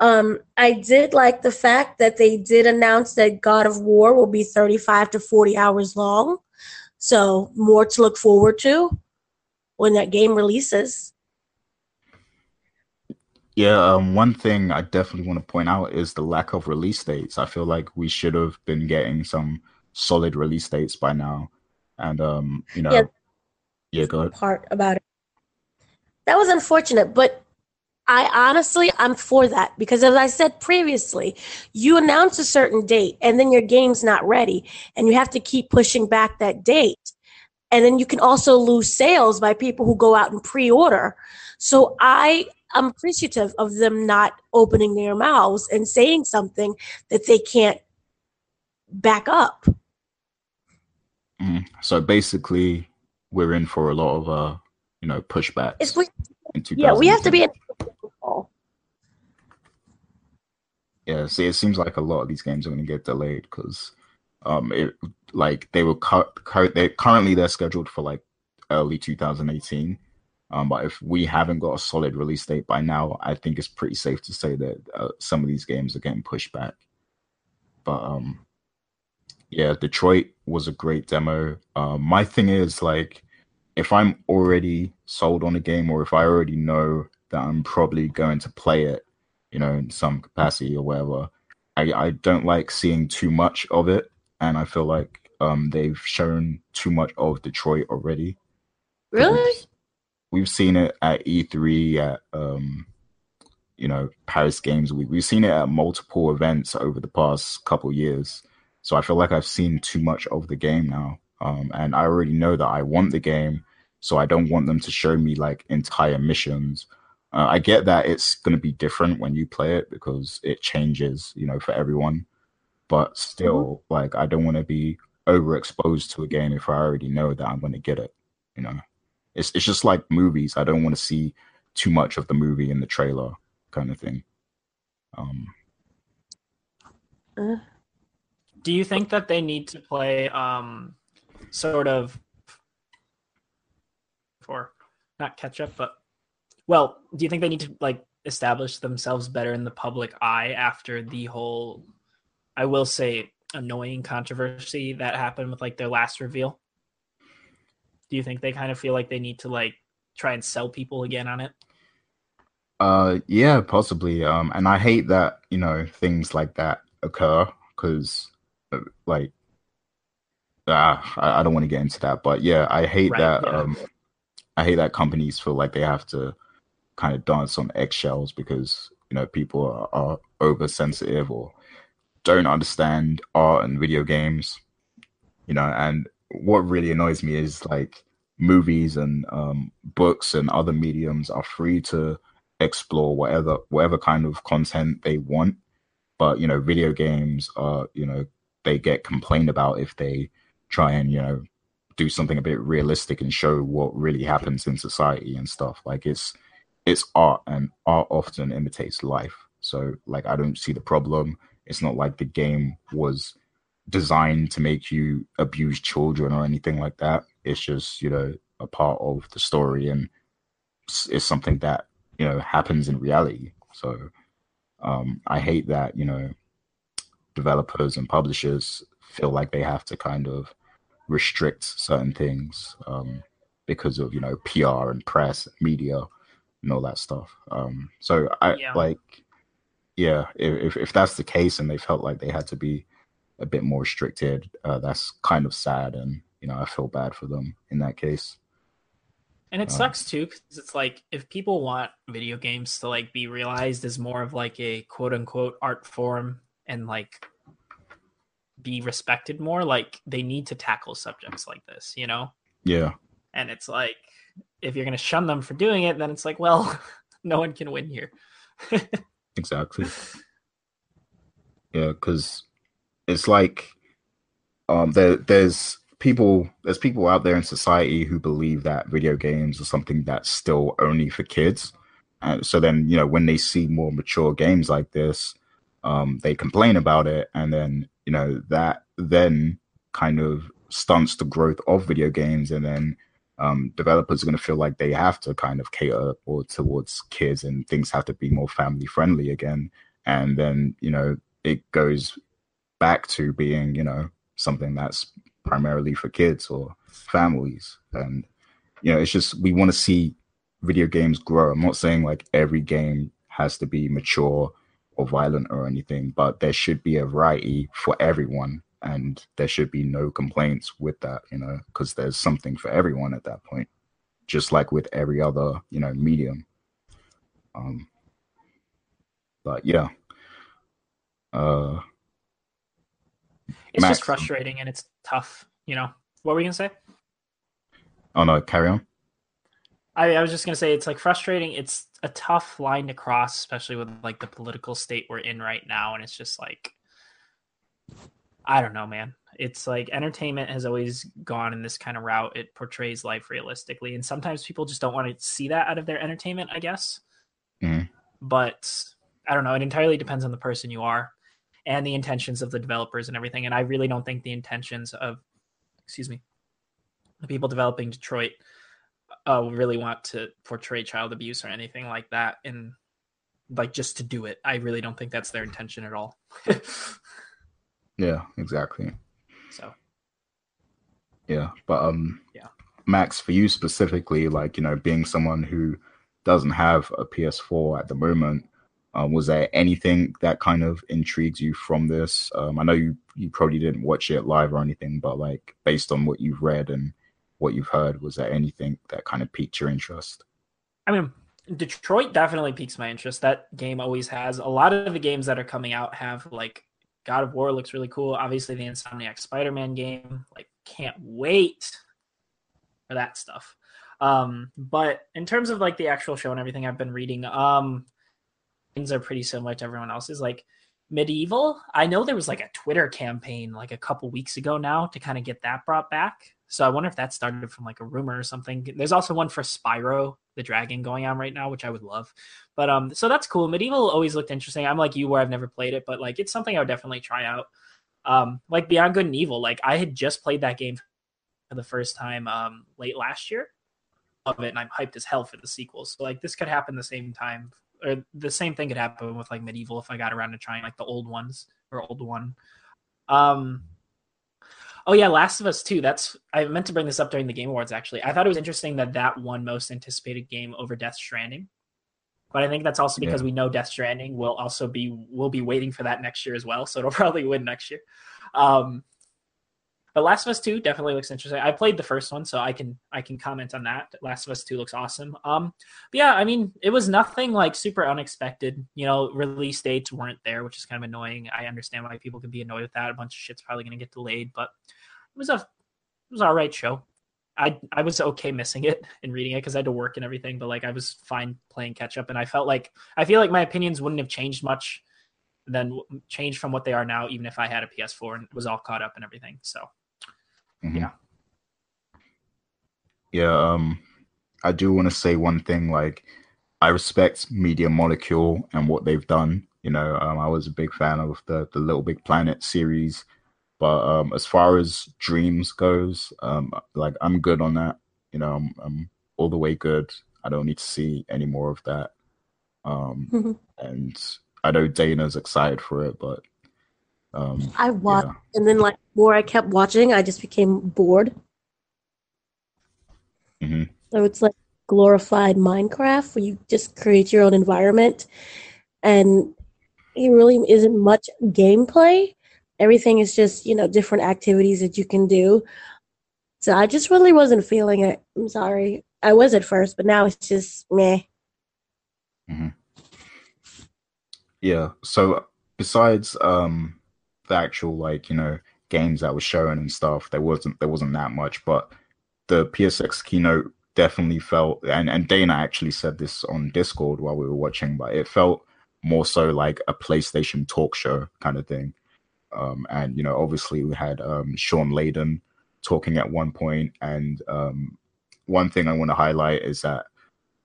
Um, I did like the fact that they did announce that God of War will be thirty-five to forty hours long. So more to look forward to when that game releases. Yeah, um, one thing I definitely want to point out is the lack of release dates. I feel like we should have been getting some solid release dates by now. And, um, you know, yeah, yeah go ahead. Part about it. That was unfortunate, but I honestly, I'm for that, because as I said previously, you announce a certain date and then your game's not ready and you have to keep pushing back that date. And then you can also lose sales by people who go out and pre-order. So I am appreciative of them not opening their mouths and saying something that they can't back up. Mm. So basically, we're in for a lot of, uh, you know, pushbacks. If we, yeah, we have to be in Yeah, see, it seems like a lot of these games are going to get delayed because, um, it like they were cu- cu- they currently they're scheduled for like early two thousand eighteen. Um, but if we haven't got a solid release date by now, I think it's pretty safe to say that uh, some of these games are getting pushed back. But um, yeah, Detroit was a great demo. Uh, my thing is like, if I'm already sold on a game, or if I already know that I'm probably going to play it, you know, in some capacity or whatever, I, I don't like seeing too much of it, and I feel like um, they've shown too much of Detroit already. Really? We've seen it at E three, at um, you know, Paris Games Week. We've seen it at multiple events over the past couple years. So I feel like I've seen too much of the game now, um, and I already know that I want the game. So I don't want them to show me like entire missions. Uh, I get that it's going to be different when you play it because it changes, you know, for everyone. But still, like, I don't want to be overexposed to a game if I already know that I'm going to get it, you know. It's it's just like movies. I don't want to see too much of the movie in the trailer, kind of thing. Um, Do you think that they need to play um, sort of, or not catch up, but well, do you think they need to like establish themselves better in the public eye after the whole, I will say, annoying controversy that happened with like their last reveal? Do you think they kind of feel like they need to like try and sell people again on it? Uh, yeah, possibly. Um, and I hate that, you know, things like that occur because, like, ah, I, I don't want to get into that. But yeah, I hate right, that. Yeah. Um, I hate that companies feel like they have to kind of dance on eggshells because, you know, people are, are oversensitive or don't understand art and video games, you know, and what really annoys me is like movies and um, books and other mediums are free to explore whatever whatever kind of content they want, but you know, video games are, you know, they get complained about if they try and, you know, do something a bit realistic and show what really happens in society and stuff. Like it's it's art, and art often imitates life. So like, I don't see the problem. It's not like the game was designed to make you abuse children or anything like that. It's just, you know, a part of the story, and it's something that, you know, happens in reality. So um, I hate that, you know, developers and publishers feel like they have to kind of restrict certain things um, because of, you know, P R and press, media, and all that stuff. Um, so I yeah. like, yeah, if if that's the case and they felt like they had to be a bit more restricted, uh, that's kind of sad, and you know, I feel bad for them in that case. And it um, sucks too, because it's like, if people want video games to like be realized as more of like a quote unquote art form and like be respected more, like they need to tackle subjects like this, you know? Yeah. And it's like, if you're going to shun them for doing it, then it's like, well, no one can win here. Exactly. Yeah, because it's like um, there, there's people there's people out there in society who believe that video games are something that's still only for kids. And so then, you know, when they see more mature games like this, um, they complain about it. And then, you know, that then kind of stunts the growth of video games. And then um, developers are going to feel like they have to kind of cater or towards kids, and things have to be more family friendly again. And then, you know, it goes back to being, you know, something that's primarily for kids or families. And, you know, it's just, we want to see video games grow. I'm not saying like every game has to be mature or violent or anything, but there should be a variety for everyone. And there should be no complaints with that, you know, because there's something for everyone at that point, just like with every other, you know, medium. Um, but yeah. Uh, It's Max. Just frustrating, and it's tough, you know. What were you going to say? Oh, no, carry on. I, I was just going to say it's, like, frustrating. It's a tough line to cross, especially with, like, the political state we're in right now. And it's just, like, I don't know, man. It's, like, entertainment has always gone in this kind of route. It portrays life realistically. And sometimes people just don't want to see that out of their entertainment, I guess. Mm-hmm. But I don't know. It entirely depends on the person you are and the intentions of the developers and everything. And I really don't think the intentions of, excuse me, the people developing Detroit uh, really want to portray child abuse or anything like that. And like, just to do it. I really don't think that's their intention at all. Yeah, exactly. So. Yeah. But um, yeah. Max, for you specifically, like, you know, being someone who doesn't have a P S four at the moment, uh, was there anything that kind of intrigues you from this? Um, I know you, you probably didn't watch it live or anything, but like based on what you've read and what you've heard, was there anything that kind of piqued your interest? I mean, Detroit definitely piques my interest. That game always has. A lot of the games that are coming out have, like, God of War looks really cool. Obviously, the Insomniac Spider-Man game, like, can't wait for that stuff. Um, but in terms of, like, the actual show and everything I've been reading, um, things are pretty similar to everyone else's. Like, Medieval, I know there was, like, a Twitter campaign, like, a couple weeks ago now to kind of get that brought back. So I wonder if that started from, like, a rumor or something. There's also one for Spyro the Dragon going on right now, which I would love. But um, so that's cool. Medieval always looked interesting. I'm like you where I've never played it, but, like, it's something I would definitely try out. Um, like, Beyond Good and Evil, like, I had just played that game for the first time um, late last year. Love it, and I'm hyped as hell for the sequel. So, like, this could happen the same time, or the same thing could happen with, like, Medieval if I got around to trying, like, the old ones or old one. Um... Oh, yeah, Last of Us two. That's, I meant to bring this up during the Game Awards, actually. I thought it was interesting that that won most anticipated game over Death Stranding. But I think that's also because yeah. we know Death Stranding will also be, we'll be waiting for that next year as well. So it'll probably win next year. Um, but Last of Us two definitely looks interesting. I played the first one, so I can I can comment on that. Last of Us two looks awesome. Um, but yeah, I mean, it was nothing, like, super unexpected. You know, release dates weren't there, which is kind of annoying. I understand why people can be annoyed with that. A bunch of shit's probably going to get delayed, but it was a it was an all right show. I I was okay missing it and reading it because I had to work and everything, but, like, I was fine playing catch up, and I felt like I feel like my opinions wouldn't have changed much than changed from what they are now, even if I had a P S four and was all caught up and everything. So. Mm-hmm. Yeah. Yeah. Um, I do want to say one thing. Like, I respect Media Molecule and what they've done. You know, um, I was a big fan of the the Little Big Planet series, but um, as far as Dreams goes, um, like, I'm good on that. You know, I'm, I'm all the way good. I don't need to see any more of that. Um, mm-hmm. And I know Dana's excited for it, but. Um, I watched, yeah. and then, like, more I kept watching, I just became bored. Mm-hmm. So it's like glorified Minecraft, where you just create your own environment, and it really isn't much gameplay. Everything is just, you know, different activities that you can do. So I just really wasn't feeling it. I'm sorry. I was at first, but now it's just meh. Mm-hmm. Yeah, so besides... um. the actual, like, you know, games that were shown and stuff, there wasn't there wasn't that much, but the P S X keynote definitely felt, and, and Dana actually said this on Discord while we were watching, but it felt more so like a PlayStation talk show kind of thing. Um, and, you know, obviously we had um, Sean Layden talking at one point, and um, one thing I want to highlight is that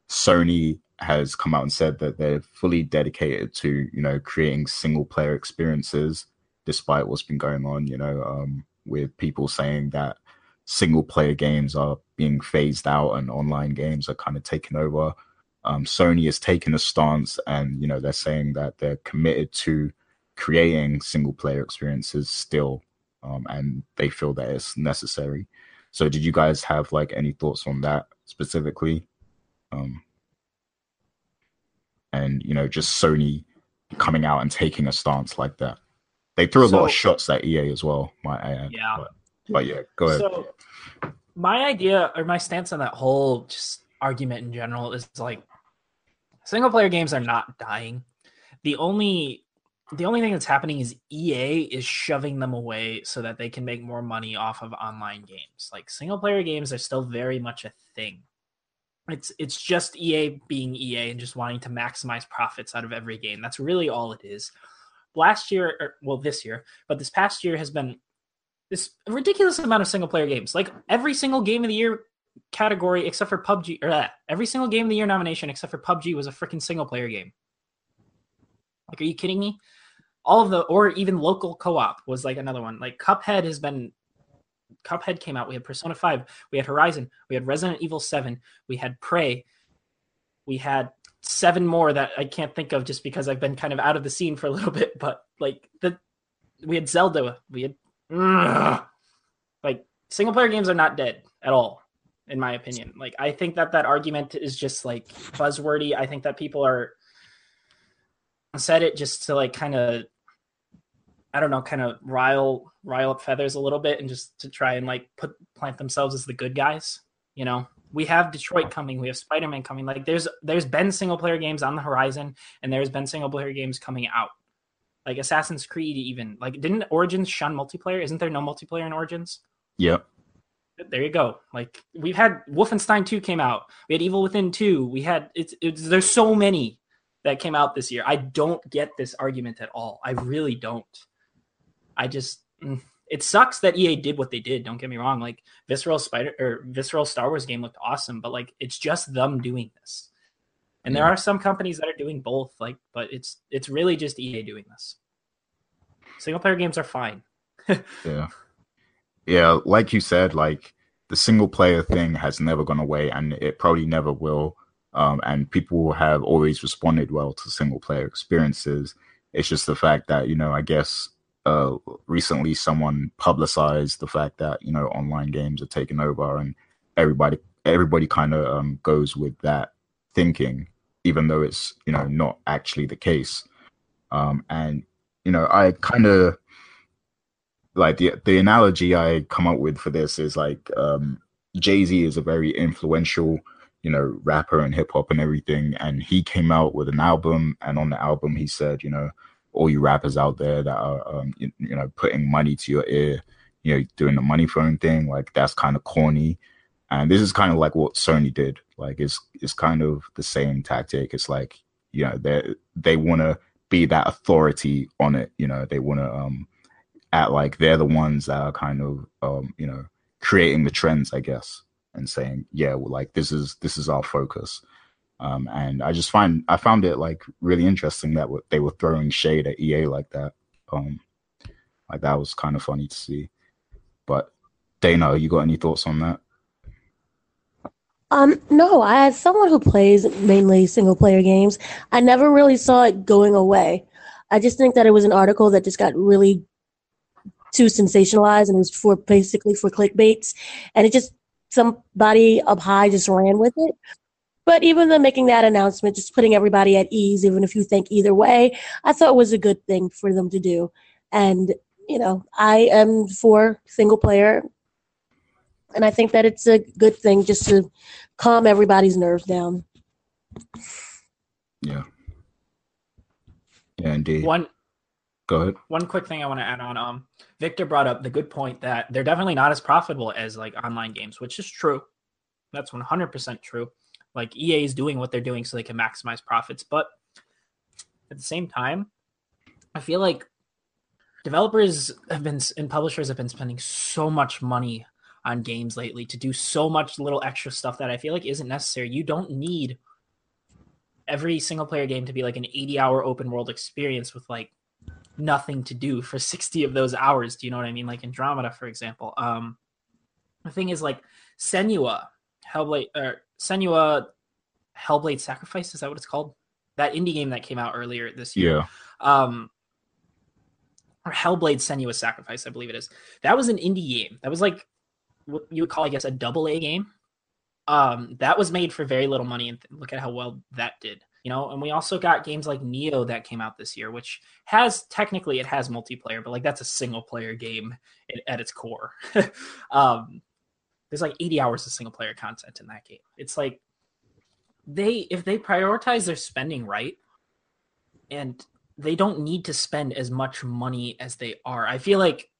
Sony has come out and said that they're fully dedicated to, you know, creating single-player experiences, despite what's been going on, you know, um, with people saying that single-player games are being phased out and online games are kind of taking over. Um, Sony has taken a stance and, you know, they're saying that they're committed to creating single-player experiences still, um, and they feel that it's necessary. So did you guys have, like, any thoughts on that specifically? Um, and, you know, just Sony coming out and taking a stance like that. They threw a so, lot of shots at E A as well, might I add. Yeah. But, but yeah, go ahead. So my idea or my stance on that whole just argument in general is, like, single-player games are not dying. The only the only thing that's happening is E A is shoving them away so that they can make more money off of online games. Like, single-player games are still very much a thing. It's it's just E A being E A and just wanting to maximize profits out of every game. That's really all it is. Last year, or, well, this year, but this past year has been this ridiculous amount of single-player games. Like, every single game of the year category except for P U B G, or uh, every single game of the year nomination except for P U B G was a freaking single-player game. Like, are you kidding me? All of the, or even local co-op was like another one. Like Cuphead has been, Cuphead came out. We had Persona five. We had Horizon. We had Resident Evil seven. We had Prey. We had seven more that I can't think of just because I've been kind of out of the scene for a little bit. But like the, we had Zelda. We had, ugh. Like single player games are not dead at all, in my opinion. Like I think that that argument is just like buzzwordy. I think that people are said it just to like kind of, I don't know, kind of rile rile up feathers a little bit and just to try and like put plant themselves as the good guys. You know, we have Detroit coming, we have Spider-Man coming. Like there's there's been single player games on the horizon, and there's been single player games coming out. Like Assassin's Creed, even like didn't Origins shun multiplayer? Isn't there no multiplayer in Origins? Yep. There you go. Like we've had Wolfenstein two came out. We had Evil Within two. We had it's, it's there's so many that came out this year. I don't get this argument at all. I really don't. I just, it sucks that E A did what they did. Don't get me wrong. Like Visceral Spider or Visceral Star Wars game looked awesome, but like it's just them doing this. And yeah. There are some companies that are doing both. Like, but it's it's really just E A doing this. Single player games are fine. Yeah. Yeah, like you said, like the single player thing has never gone away, and it probably never will. Um, and people have always responded well to single player experiences. It's just the fact that, you know, I guess uh, recently someone publicized the fact that, you know, online games are taking over, and everybody everybody kind of um, goes with that thinking, even though it's, you know, not actually the case. Um, and, you know, I kind of like the the analogy I come up with for this is like um, Jay-Z is a very influential, you know, rapper and hip hop and everything. And he came out with an album, and on the album he said, you know, all you rappers out there that are, um, you, you know, putting money to your ear, you know, doing the money phone thing, like that's kind of corny. And this is kind of like what Sony did. Like it's it's kind of the same tactic. It's like, you know, they they want to be that authority on it. You know, they want to um. at like they're the ones that are kind of um you know creating the trends, I guess, and saying, yeah, well, like this is this is our focus. Um and I just find I found it like really interesting that w- they were throwing shade at E A like that. Um like that was kind of funny to see. But Dana, you got any thoughts on that? Um, no, I, as someone who plays mainly single player games, I never really saw it going away. I just think that it was an article that just got really too sensationalized, and it was for basically for clickbaits, and it just somebody up high just ran with it. But even though making that announcement, just putting everybody at ease, even if you think either way, I thought was a good thing for them to do. And you know, I am for single player, and I think that it's a good thing just to calm everybody's nerves down. Yeah. Yeah, indeed. One. Go ahead. One quick thing I want to add on. Um. Victor brought up the good point that they're definitely not as profitable as like online games, which is true. That's one hundred percent true. Like E A is doing what they're doing so they can maximize profits. But at the same time, I feel like developers have been and publishers have been spending so much money on games lately to do so much little extra stuff that I feel like isn't necessary. You don't need every single player game to be like an eighty hour open world experience with like nothing to do for sixty of those hours. Do you know what I mean? Like Andromeda, for example. Um, the thing is, like Senua, Hellblade, or Senua, Hellblade Sacrifice. Is that what it's called? That indie game that came out earlier this year. Yeah. Um, or Hellblade Senua Sacrifice, I believe it is. That was an indie game. That was like what you would call, I guess, a double A game. Um, that was made for very little money, and th- look at how well that did. You know, and we also got games like Nioh that came out this year, which has technically it has multiplayer, but like that's a single player game at, at its core. um, there's like eighty hours of single player content in that game. It's like they if they prioritize their spending right, and they don't need to spend as much money as they are. I feel like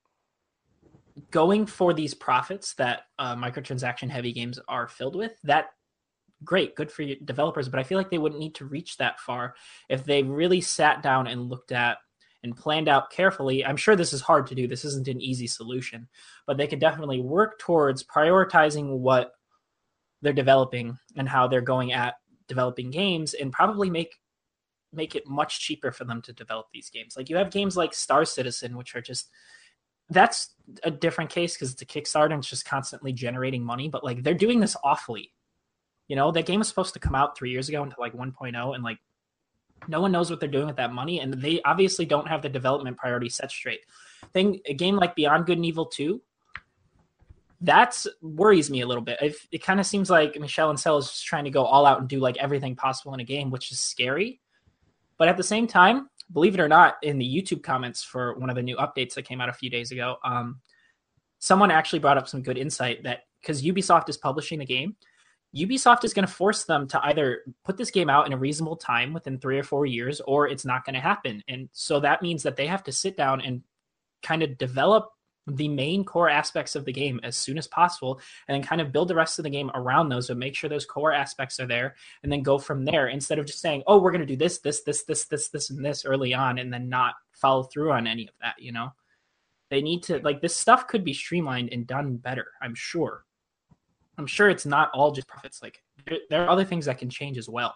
going for these profits that uh, microtransaction heavy games are filled with, that great, good for developers, but I feel like they wouldn't need to reach that far if they really sat down and looked at and planned out carefully. I'm sure this is hard to do. This isn't an easy solution, but they could definitely work towards prioritizing what they're developing and how they're going at developing games, and probably make make it much cheaper for them to develop these games. Like you have games like Star Citizen, which are just, that's a different case because it's a Kickstarter and it's just constantly generating money. But like they're doing this awfully. You know, that game was supposed to come out three years ago into like one point oh, and like no one knows what they're doing with that money. And they obviously don't have the development priority set straight. Thing a game like Beyond Good and Evil two, that worries me a little bit. If, it kind of seems like Michel Ancel is just trying to go all out and do like everything possible in a game, which is scary. But at the same time, believe it or not, in the YouTube comments for one of the new updates that came out a few days ago, um, someone actually brought up some good insight that because Ubisoft is publishing the game, Ubisoft is going to force them to either put this game out in a reasonable time within three or four years, or it's not going to happen. And so that means that they have to sit down and kind of develop the main core aspects of the game as soon as possible and then kind of build the rest of the game around those and make sure those core aspects are there and then go from there instead of just saying, oh, we're going to do this, this, this, this, this, this, and this early on and then not follow through on any of that, you know? They need to, like, this stuff could be streamlined and done better, I'm sure. I'm sure it's not all just profits. Like, there are other things that can change as well.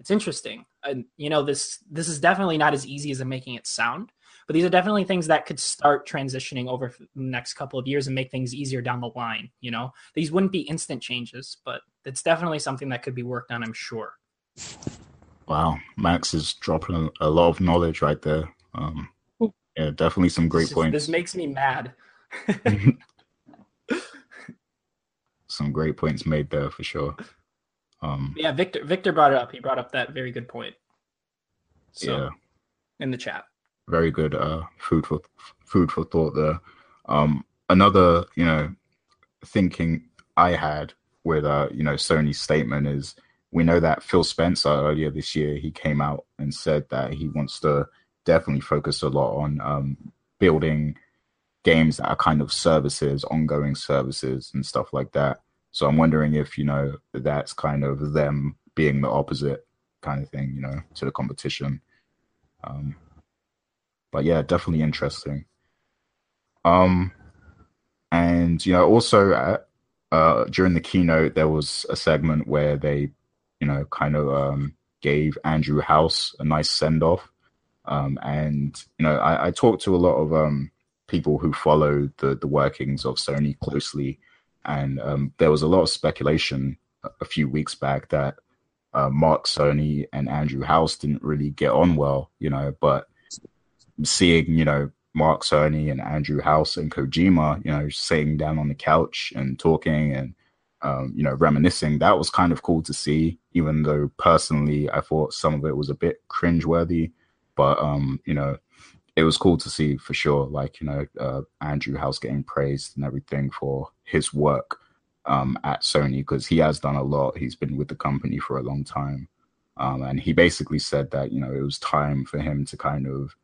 It's interesting. And, you know, this this is definitely not as easy as I'm making it sound. But these are definitely things that could start transitioning over the next couple of years and make things easier down the line. You know, these wouldn't be instant changes, but it's definitely something that could be worked on, I'm sure. Wow. Max is dropping a lot of knowledge right there. Um, yeah, definitely some great this points. Is, this makes me mad. Some great points made there for sure. Um, yeah, Victor, Victor brought it up. He brought up that very good point. So, yeah. In the chat. Very good uh, food for food for thought there. Um, another, you know, thinking I had with, uh, you know, Sony's statement is we know that Phil Spencer earlier this year, he came out and said that he wants to definitely focus a lot on um, building games that are kind of services, ongoing services and stuff like that. So I'm wondering if, you know, that's kind of them being the opposite kind of thing, you know, to the competition. Um But yeah, definitely interesting. Um, and you know, also uh, uh, during the keynote, there was a segment where they, you know, kind of um, gave Andrew House a nice send off. Um, and you know, I, I talked to a lot of um, people who follow the the workings of Sony closely, and um, there was a lot of speculation a few weeks back that uh, Mark Cerny and Andrew House didn't really get on well, you know, but seeing, you know, Mark Cerny and Andrew House and Kojima, you know, sitting down on the couch and talking and, um, you know, reminiscing, that was kind of cool to see, even though personally I thought some of it was a bit cringeworthy. But, um, you know, it was cool to see for sure, like, you know, uh, Andrew House getting praised and everything for his work um, at Sony, because he has done a lot. He's been with the company for a long time. Um, and he basically said that, you know, it was time for him to kind of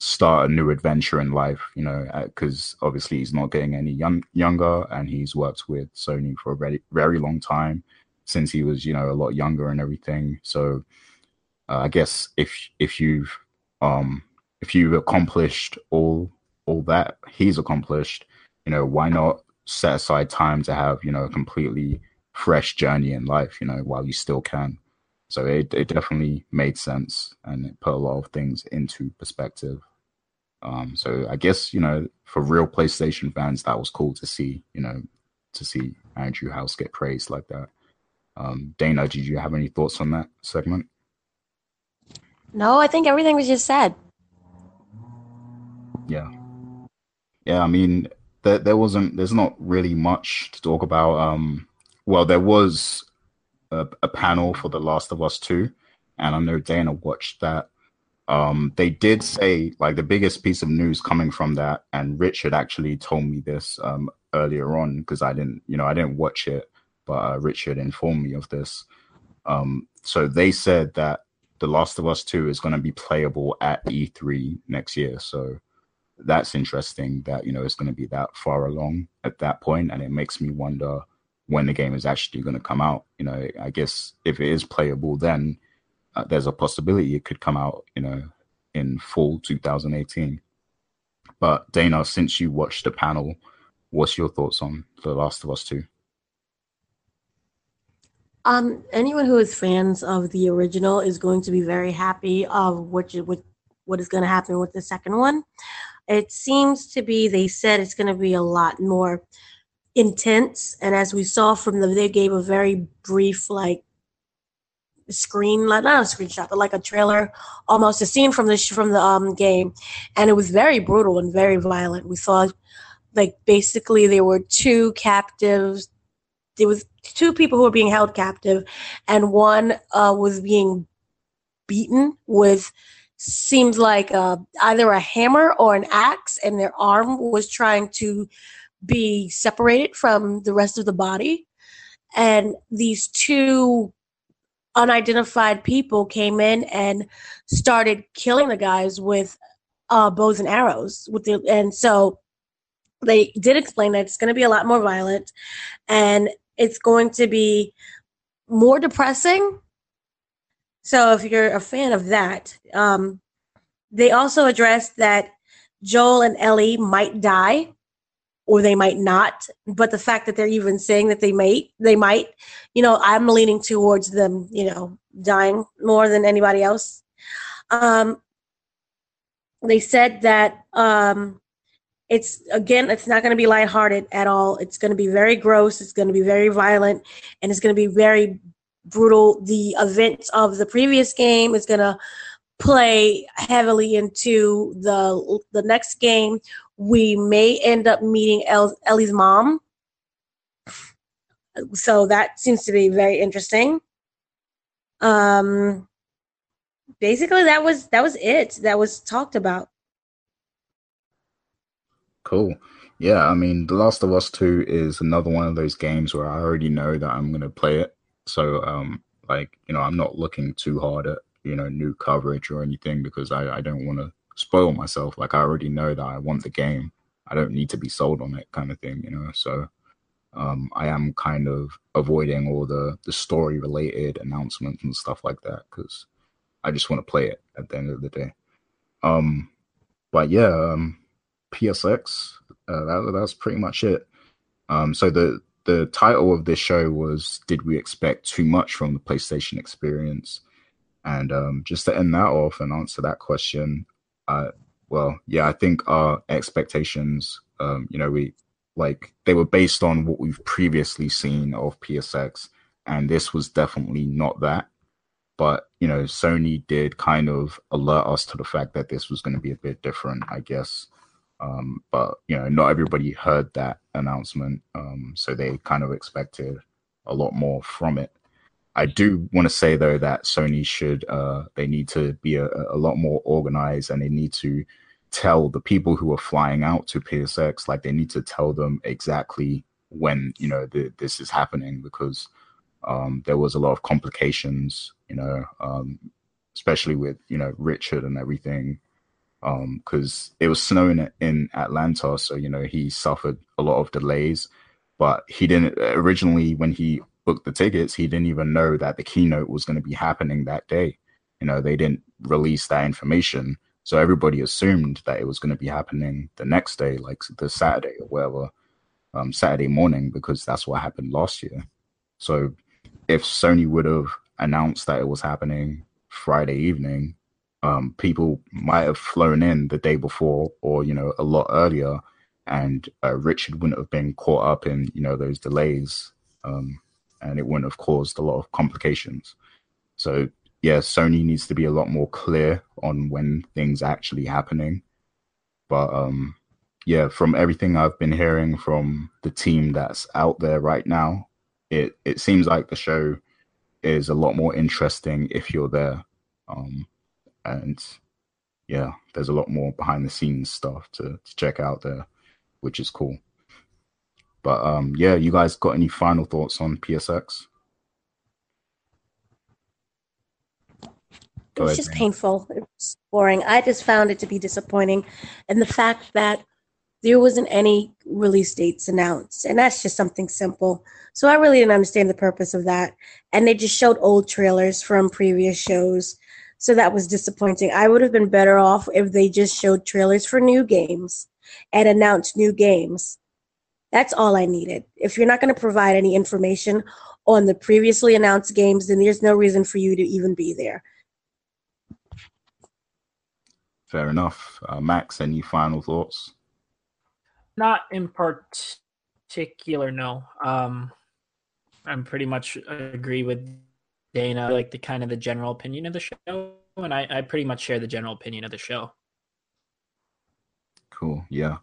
start a new adventure in life, you know, because obviously he's not getting any young, younger, and he's worked with Sony for a very, very long time since he was, you know, a lot younger and everything. So uh, I guess if if you've um, if you've accomplished all all that he's accomplished, you know, why not set aside time to have, you know, a completely fresh journey in life, you know, while you still can. So it, it definitely made sense, and it put a lot of things into perspective. Um, so I guess, you know, for real PlayStation fans, that was cool to see, you know, to see Andrew House get praised like that. Um, Dana, did you have any thoughts on that segment? No, I think everything was just said. Yeah. Yeah, I mean, there, there wasn't, there's not really much to talk about. Um, well, there was A, a panel for The Last of Us two, and I know Dana watched that. Um, they did say, like, the biggest piece of news coming from that, and Richard actually told me this um, earlier on, because I didn't, you know, I didn't watch it, but uh, Richard informed me of this. Um, so they said that The Last of Us two is going to be playable at E three next year, so that's interesting that, you know, it's going to be that far along at that point, and it makes me wonder when the game is actually going to come out. You know, I guess if it is playable, then uh, there's a possibility it could come out, you know, in fall two thousand eighteen. But Dana, since you watched the panel, what's your thoughts on The Last of Us two? Um, anyone who is fans of the original is going to be very happy of what you, what, what is going to happen with the second one. It seems to be, they said it's going to be a lot more intense. And as we saw from them, they gave a very brief, like, screen, not a screenshot, but like a trailer, almost a scene from the from the um game, and it was very brutal and very violent. We saw, like, basically there were two captives. There was two people who were being held captive, and one uh, was being beaten with, seems like uh, either a hammer or an axe, and their arm was trying to be separated from the rest of the body, and these two unidentified people came in and started killing the guys with uh, bows and arrows. With the, and so they did explain that it's going to be a lot more violent, and it's going to be more depressing. So if you're a fan of that, um, they also addressed that Joel and Ellie might die, or they might not, but the fact that they're even saying that they may, they might, you know, I'm leaning towards them, you know, dying more than anybody else. Um, they said that um, it's, again, it's not going to be lighthearted at all. It's going to be very gross. It's going to be very violent, and it's going to be very brutal. The events of the previous game is going to play heavily into the the next game. We may end up meeting El- Ellie's mom, so that seems to be very interesting. Um, basically, that was that was it. That was talked about. Cool. Yeah, I mean, The Last of Us two is another one of those games where I already know that I'm going to play it. So, um, like, you know, I'm not looking too hard at, you know, new coverage or anything, because I, I don't want to spoil myself. Like, I already know that I want the game. I don't need to be sold on it, kind of thing, you know. So um, I am kind of avoiding all the, the story-related announcements and stuff like that, because I just want to play it at the end of the day. Um, but yeah, um, P S X, uh, that, that's pretty much it. Um, so the, the title of this show was, Did We Expect Too Much from the PlayStation Experience? And um, just to end that off and answer that question, uh, well, yeah, I think our expectations, um, you know, we like they were based on what we've previously seen of P S X, and this was definitely not that. But, you know, Sony did kind of alert us to the fact that this was going to be a bit different, I guess. Um, but, you know, not everybody heard that announcement, um, so they kind of expected a lot more from it. I do want to say, though, that Sony should, uh, they need to be a, a lot more organized, and they need to tell the people who are flying out to P S X, like, they need to tell them exactly when, you know, the, this is happening, because um, there was a lot of complications, you know, um, especially with, you know, Richard and everything, because um, it was snowing in Atlanta. So, you know, he suffered a lot of delays, but he didn't originally, when he booked the tickets, he didn't even know that the keynote was going to be happening that day. You know, they didn't release that information, so everybody assumed that it was going to be happening the next day, like the Saturday or whatever, um, Saturday morning, because that's what happened last year. So if Sony would have announced that it was happening Friday evening, um, people might have flown in the day before, or, you know, a lot earlier, and uh, Richard wouldn't have been caught up in, you know, those delays. Um, and it wouldn't have caused a lot of complications. So, yeah, Sony needs to be a lot more clear on when things actually happening. But, um, yeah, from everything I've been hearing from the team that's out there right now, it, it seems like the show is a lot more interesting if you're there. Um, and, yeah, there's a lot more behind-the-scenes stuff to, to check out there, which is cool. But, um, yeah, you guys got any final thoughts on P S X? It was just painful. It was boring. I just found it to be disappointing. And the fact that there wasn't any release dates announced, and that's just something simple. So I really didn't understand the purpose of that. And they just showed old trailers from previous shows. So that was disappointing. I would have been better off if they just showed trailers for new games and announced new games. That's all I needed. If you're not going to provide any information on the previously announced games, then there's no reason for you to even be there. Fair enough. Uh, Max, any final thoughts? Not in particular, no. Um, I'm pretty much agree with Dana, like the kind of the general opinion of the show, and I, I pretty much share the general opinion of the show. Cool, yeah.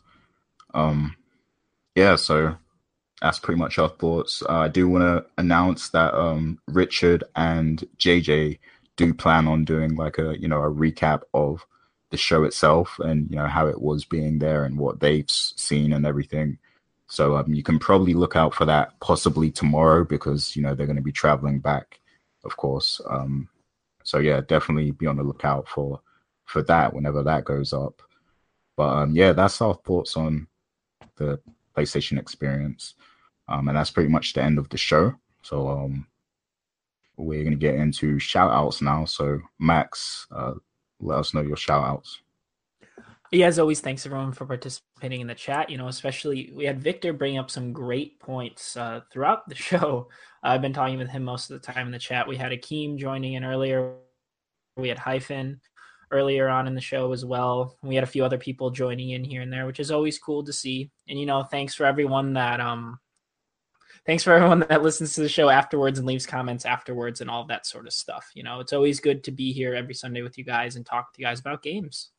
Um, yeah, so that's pretty much our thoughts. Uh, I do want to announce that um, Richard and J J do plan on doing like a, you know, a recap of the show itself and, you know, how it was being there and what they've seen and everything. So um, you can probably look out for that possibly tomorrow because, you know, they're going to be traveling back, of course. Um, so, yeah, definitely be on the lookout for, for that whenever that goes up. But, um, yeah, that's our thoughts on the PlayStation experience. Um, and that's pretty much the end of the show. So um, we're going to get into shout-outs now. So, Max, uh, let us know your shout-outs. Yeah, as always, thanks everyone for participating in the chat. You know, especially we had Victor bring up some great points uh, throughout the show. I've been talking with him most of the time in the chat. We had Akeem joining in earlier. We had Hyphen earlier on in the show as well. We had a few other people joining in here and there, which is always cool to see. And, you know, thanks for everyone that um, thanks for everyone that listens to the show afterwards and leaves comments afterwards and all of that sort of stuff. You know, it's always good to be here every Sunday with you guys and talk to you guys about games.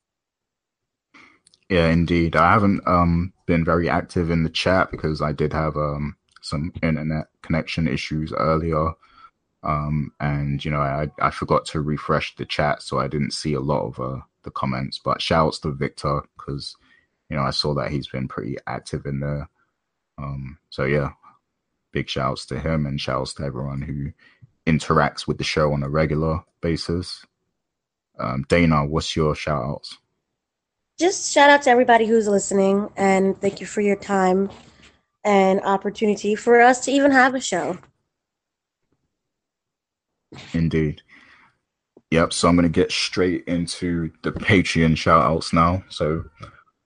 Yeah, indeed. I haven't um, been very active in the chat because I did have um, some internet connection issues earlier. Um, and, you know, I, I forgot to refresh the chat, so I didn't see a lot of uh, the comments. But shout-outs to Victor because, you know, I saw that he's been pretty active in there. Um, so, yeah, big shout-outs to him and shout-outs to everyone who interacts with the show on a regular basis. Um, Dana, what's your shout-outs? Just shout out to everybody who's listening, and thank you for your time and opportunity for us to even have a show. Indeed. Yep, so I'm going to get straight into the Patreon shout-outs now. So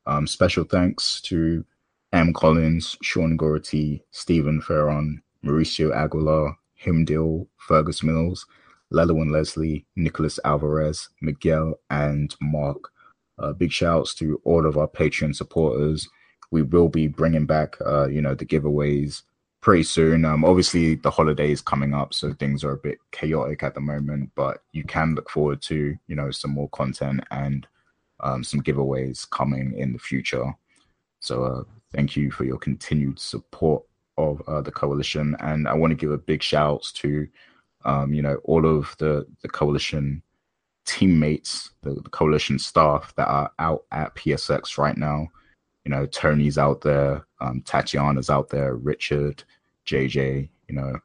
um, special thanks to M. Collins, Sean Gority, Stephen Ferron, Mauricio Aguilar, Himdil, Fergus Mills, Lelewin Leslie, Nicholas Alvarez, Miguel, and Mark. Uh, big shouts to all of our Patreon supporters. We will be bringing back, uh, you know, the giveaways pretty soon. Um, obviously, the holiday is coming up, so things are a bit chaotic at the moment. But you can look forward to, you know, some more content and um, some giveaways coming in the future. So uh, thank you for your continued support of uh, the Coalition. And I want to give a big shouts to, um, you know, all of the, the Coalition teammates, the, the Coalition staff that are out at P S X right now. You know, Tony's out there, um, Tatiana's out there, Richard, J J, you know,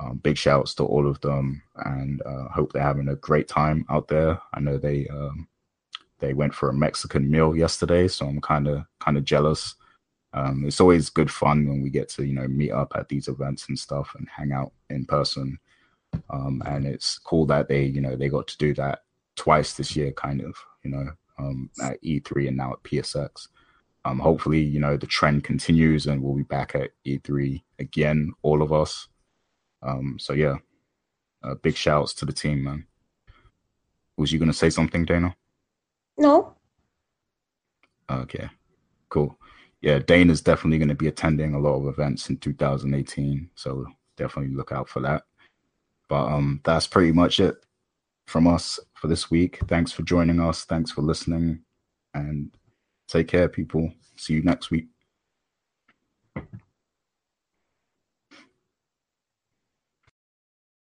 um, big shouts to all of them, and uh, hope they're having a great time out there. I know they um, they went for a Mexican meal yesterday, so I'm kind of kind of jealous. Um, it's always good fun when we get to, you know, meet up at these events and stuff and hang out in person. Um, and it's cool that they, you know, they got to do that twice this year, kind of, you know, um, at E three and now at P S X. Um, hopefully, you know, the trend continues and we'll be back at E three again, all of us. Um, so, yeah, uh, big shouts to the team, man. Was you going to say something, Dana? No. Okay, cool. Yeah, Dana's definitely going to be attending a lot of events in two thousand eighteen. So definitely look out for that. But um, that's pretty much it from us for this week. Thanks for joining us. Thanks for listening. And take care, people. See you next week.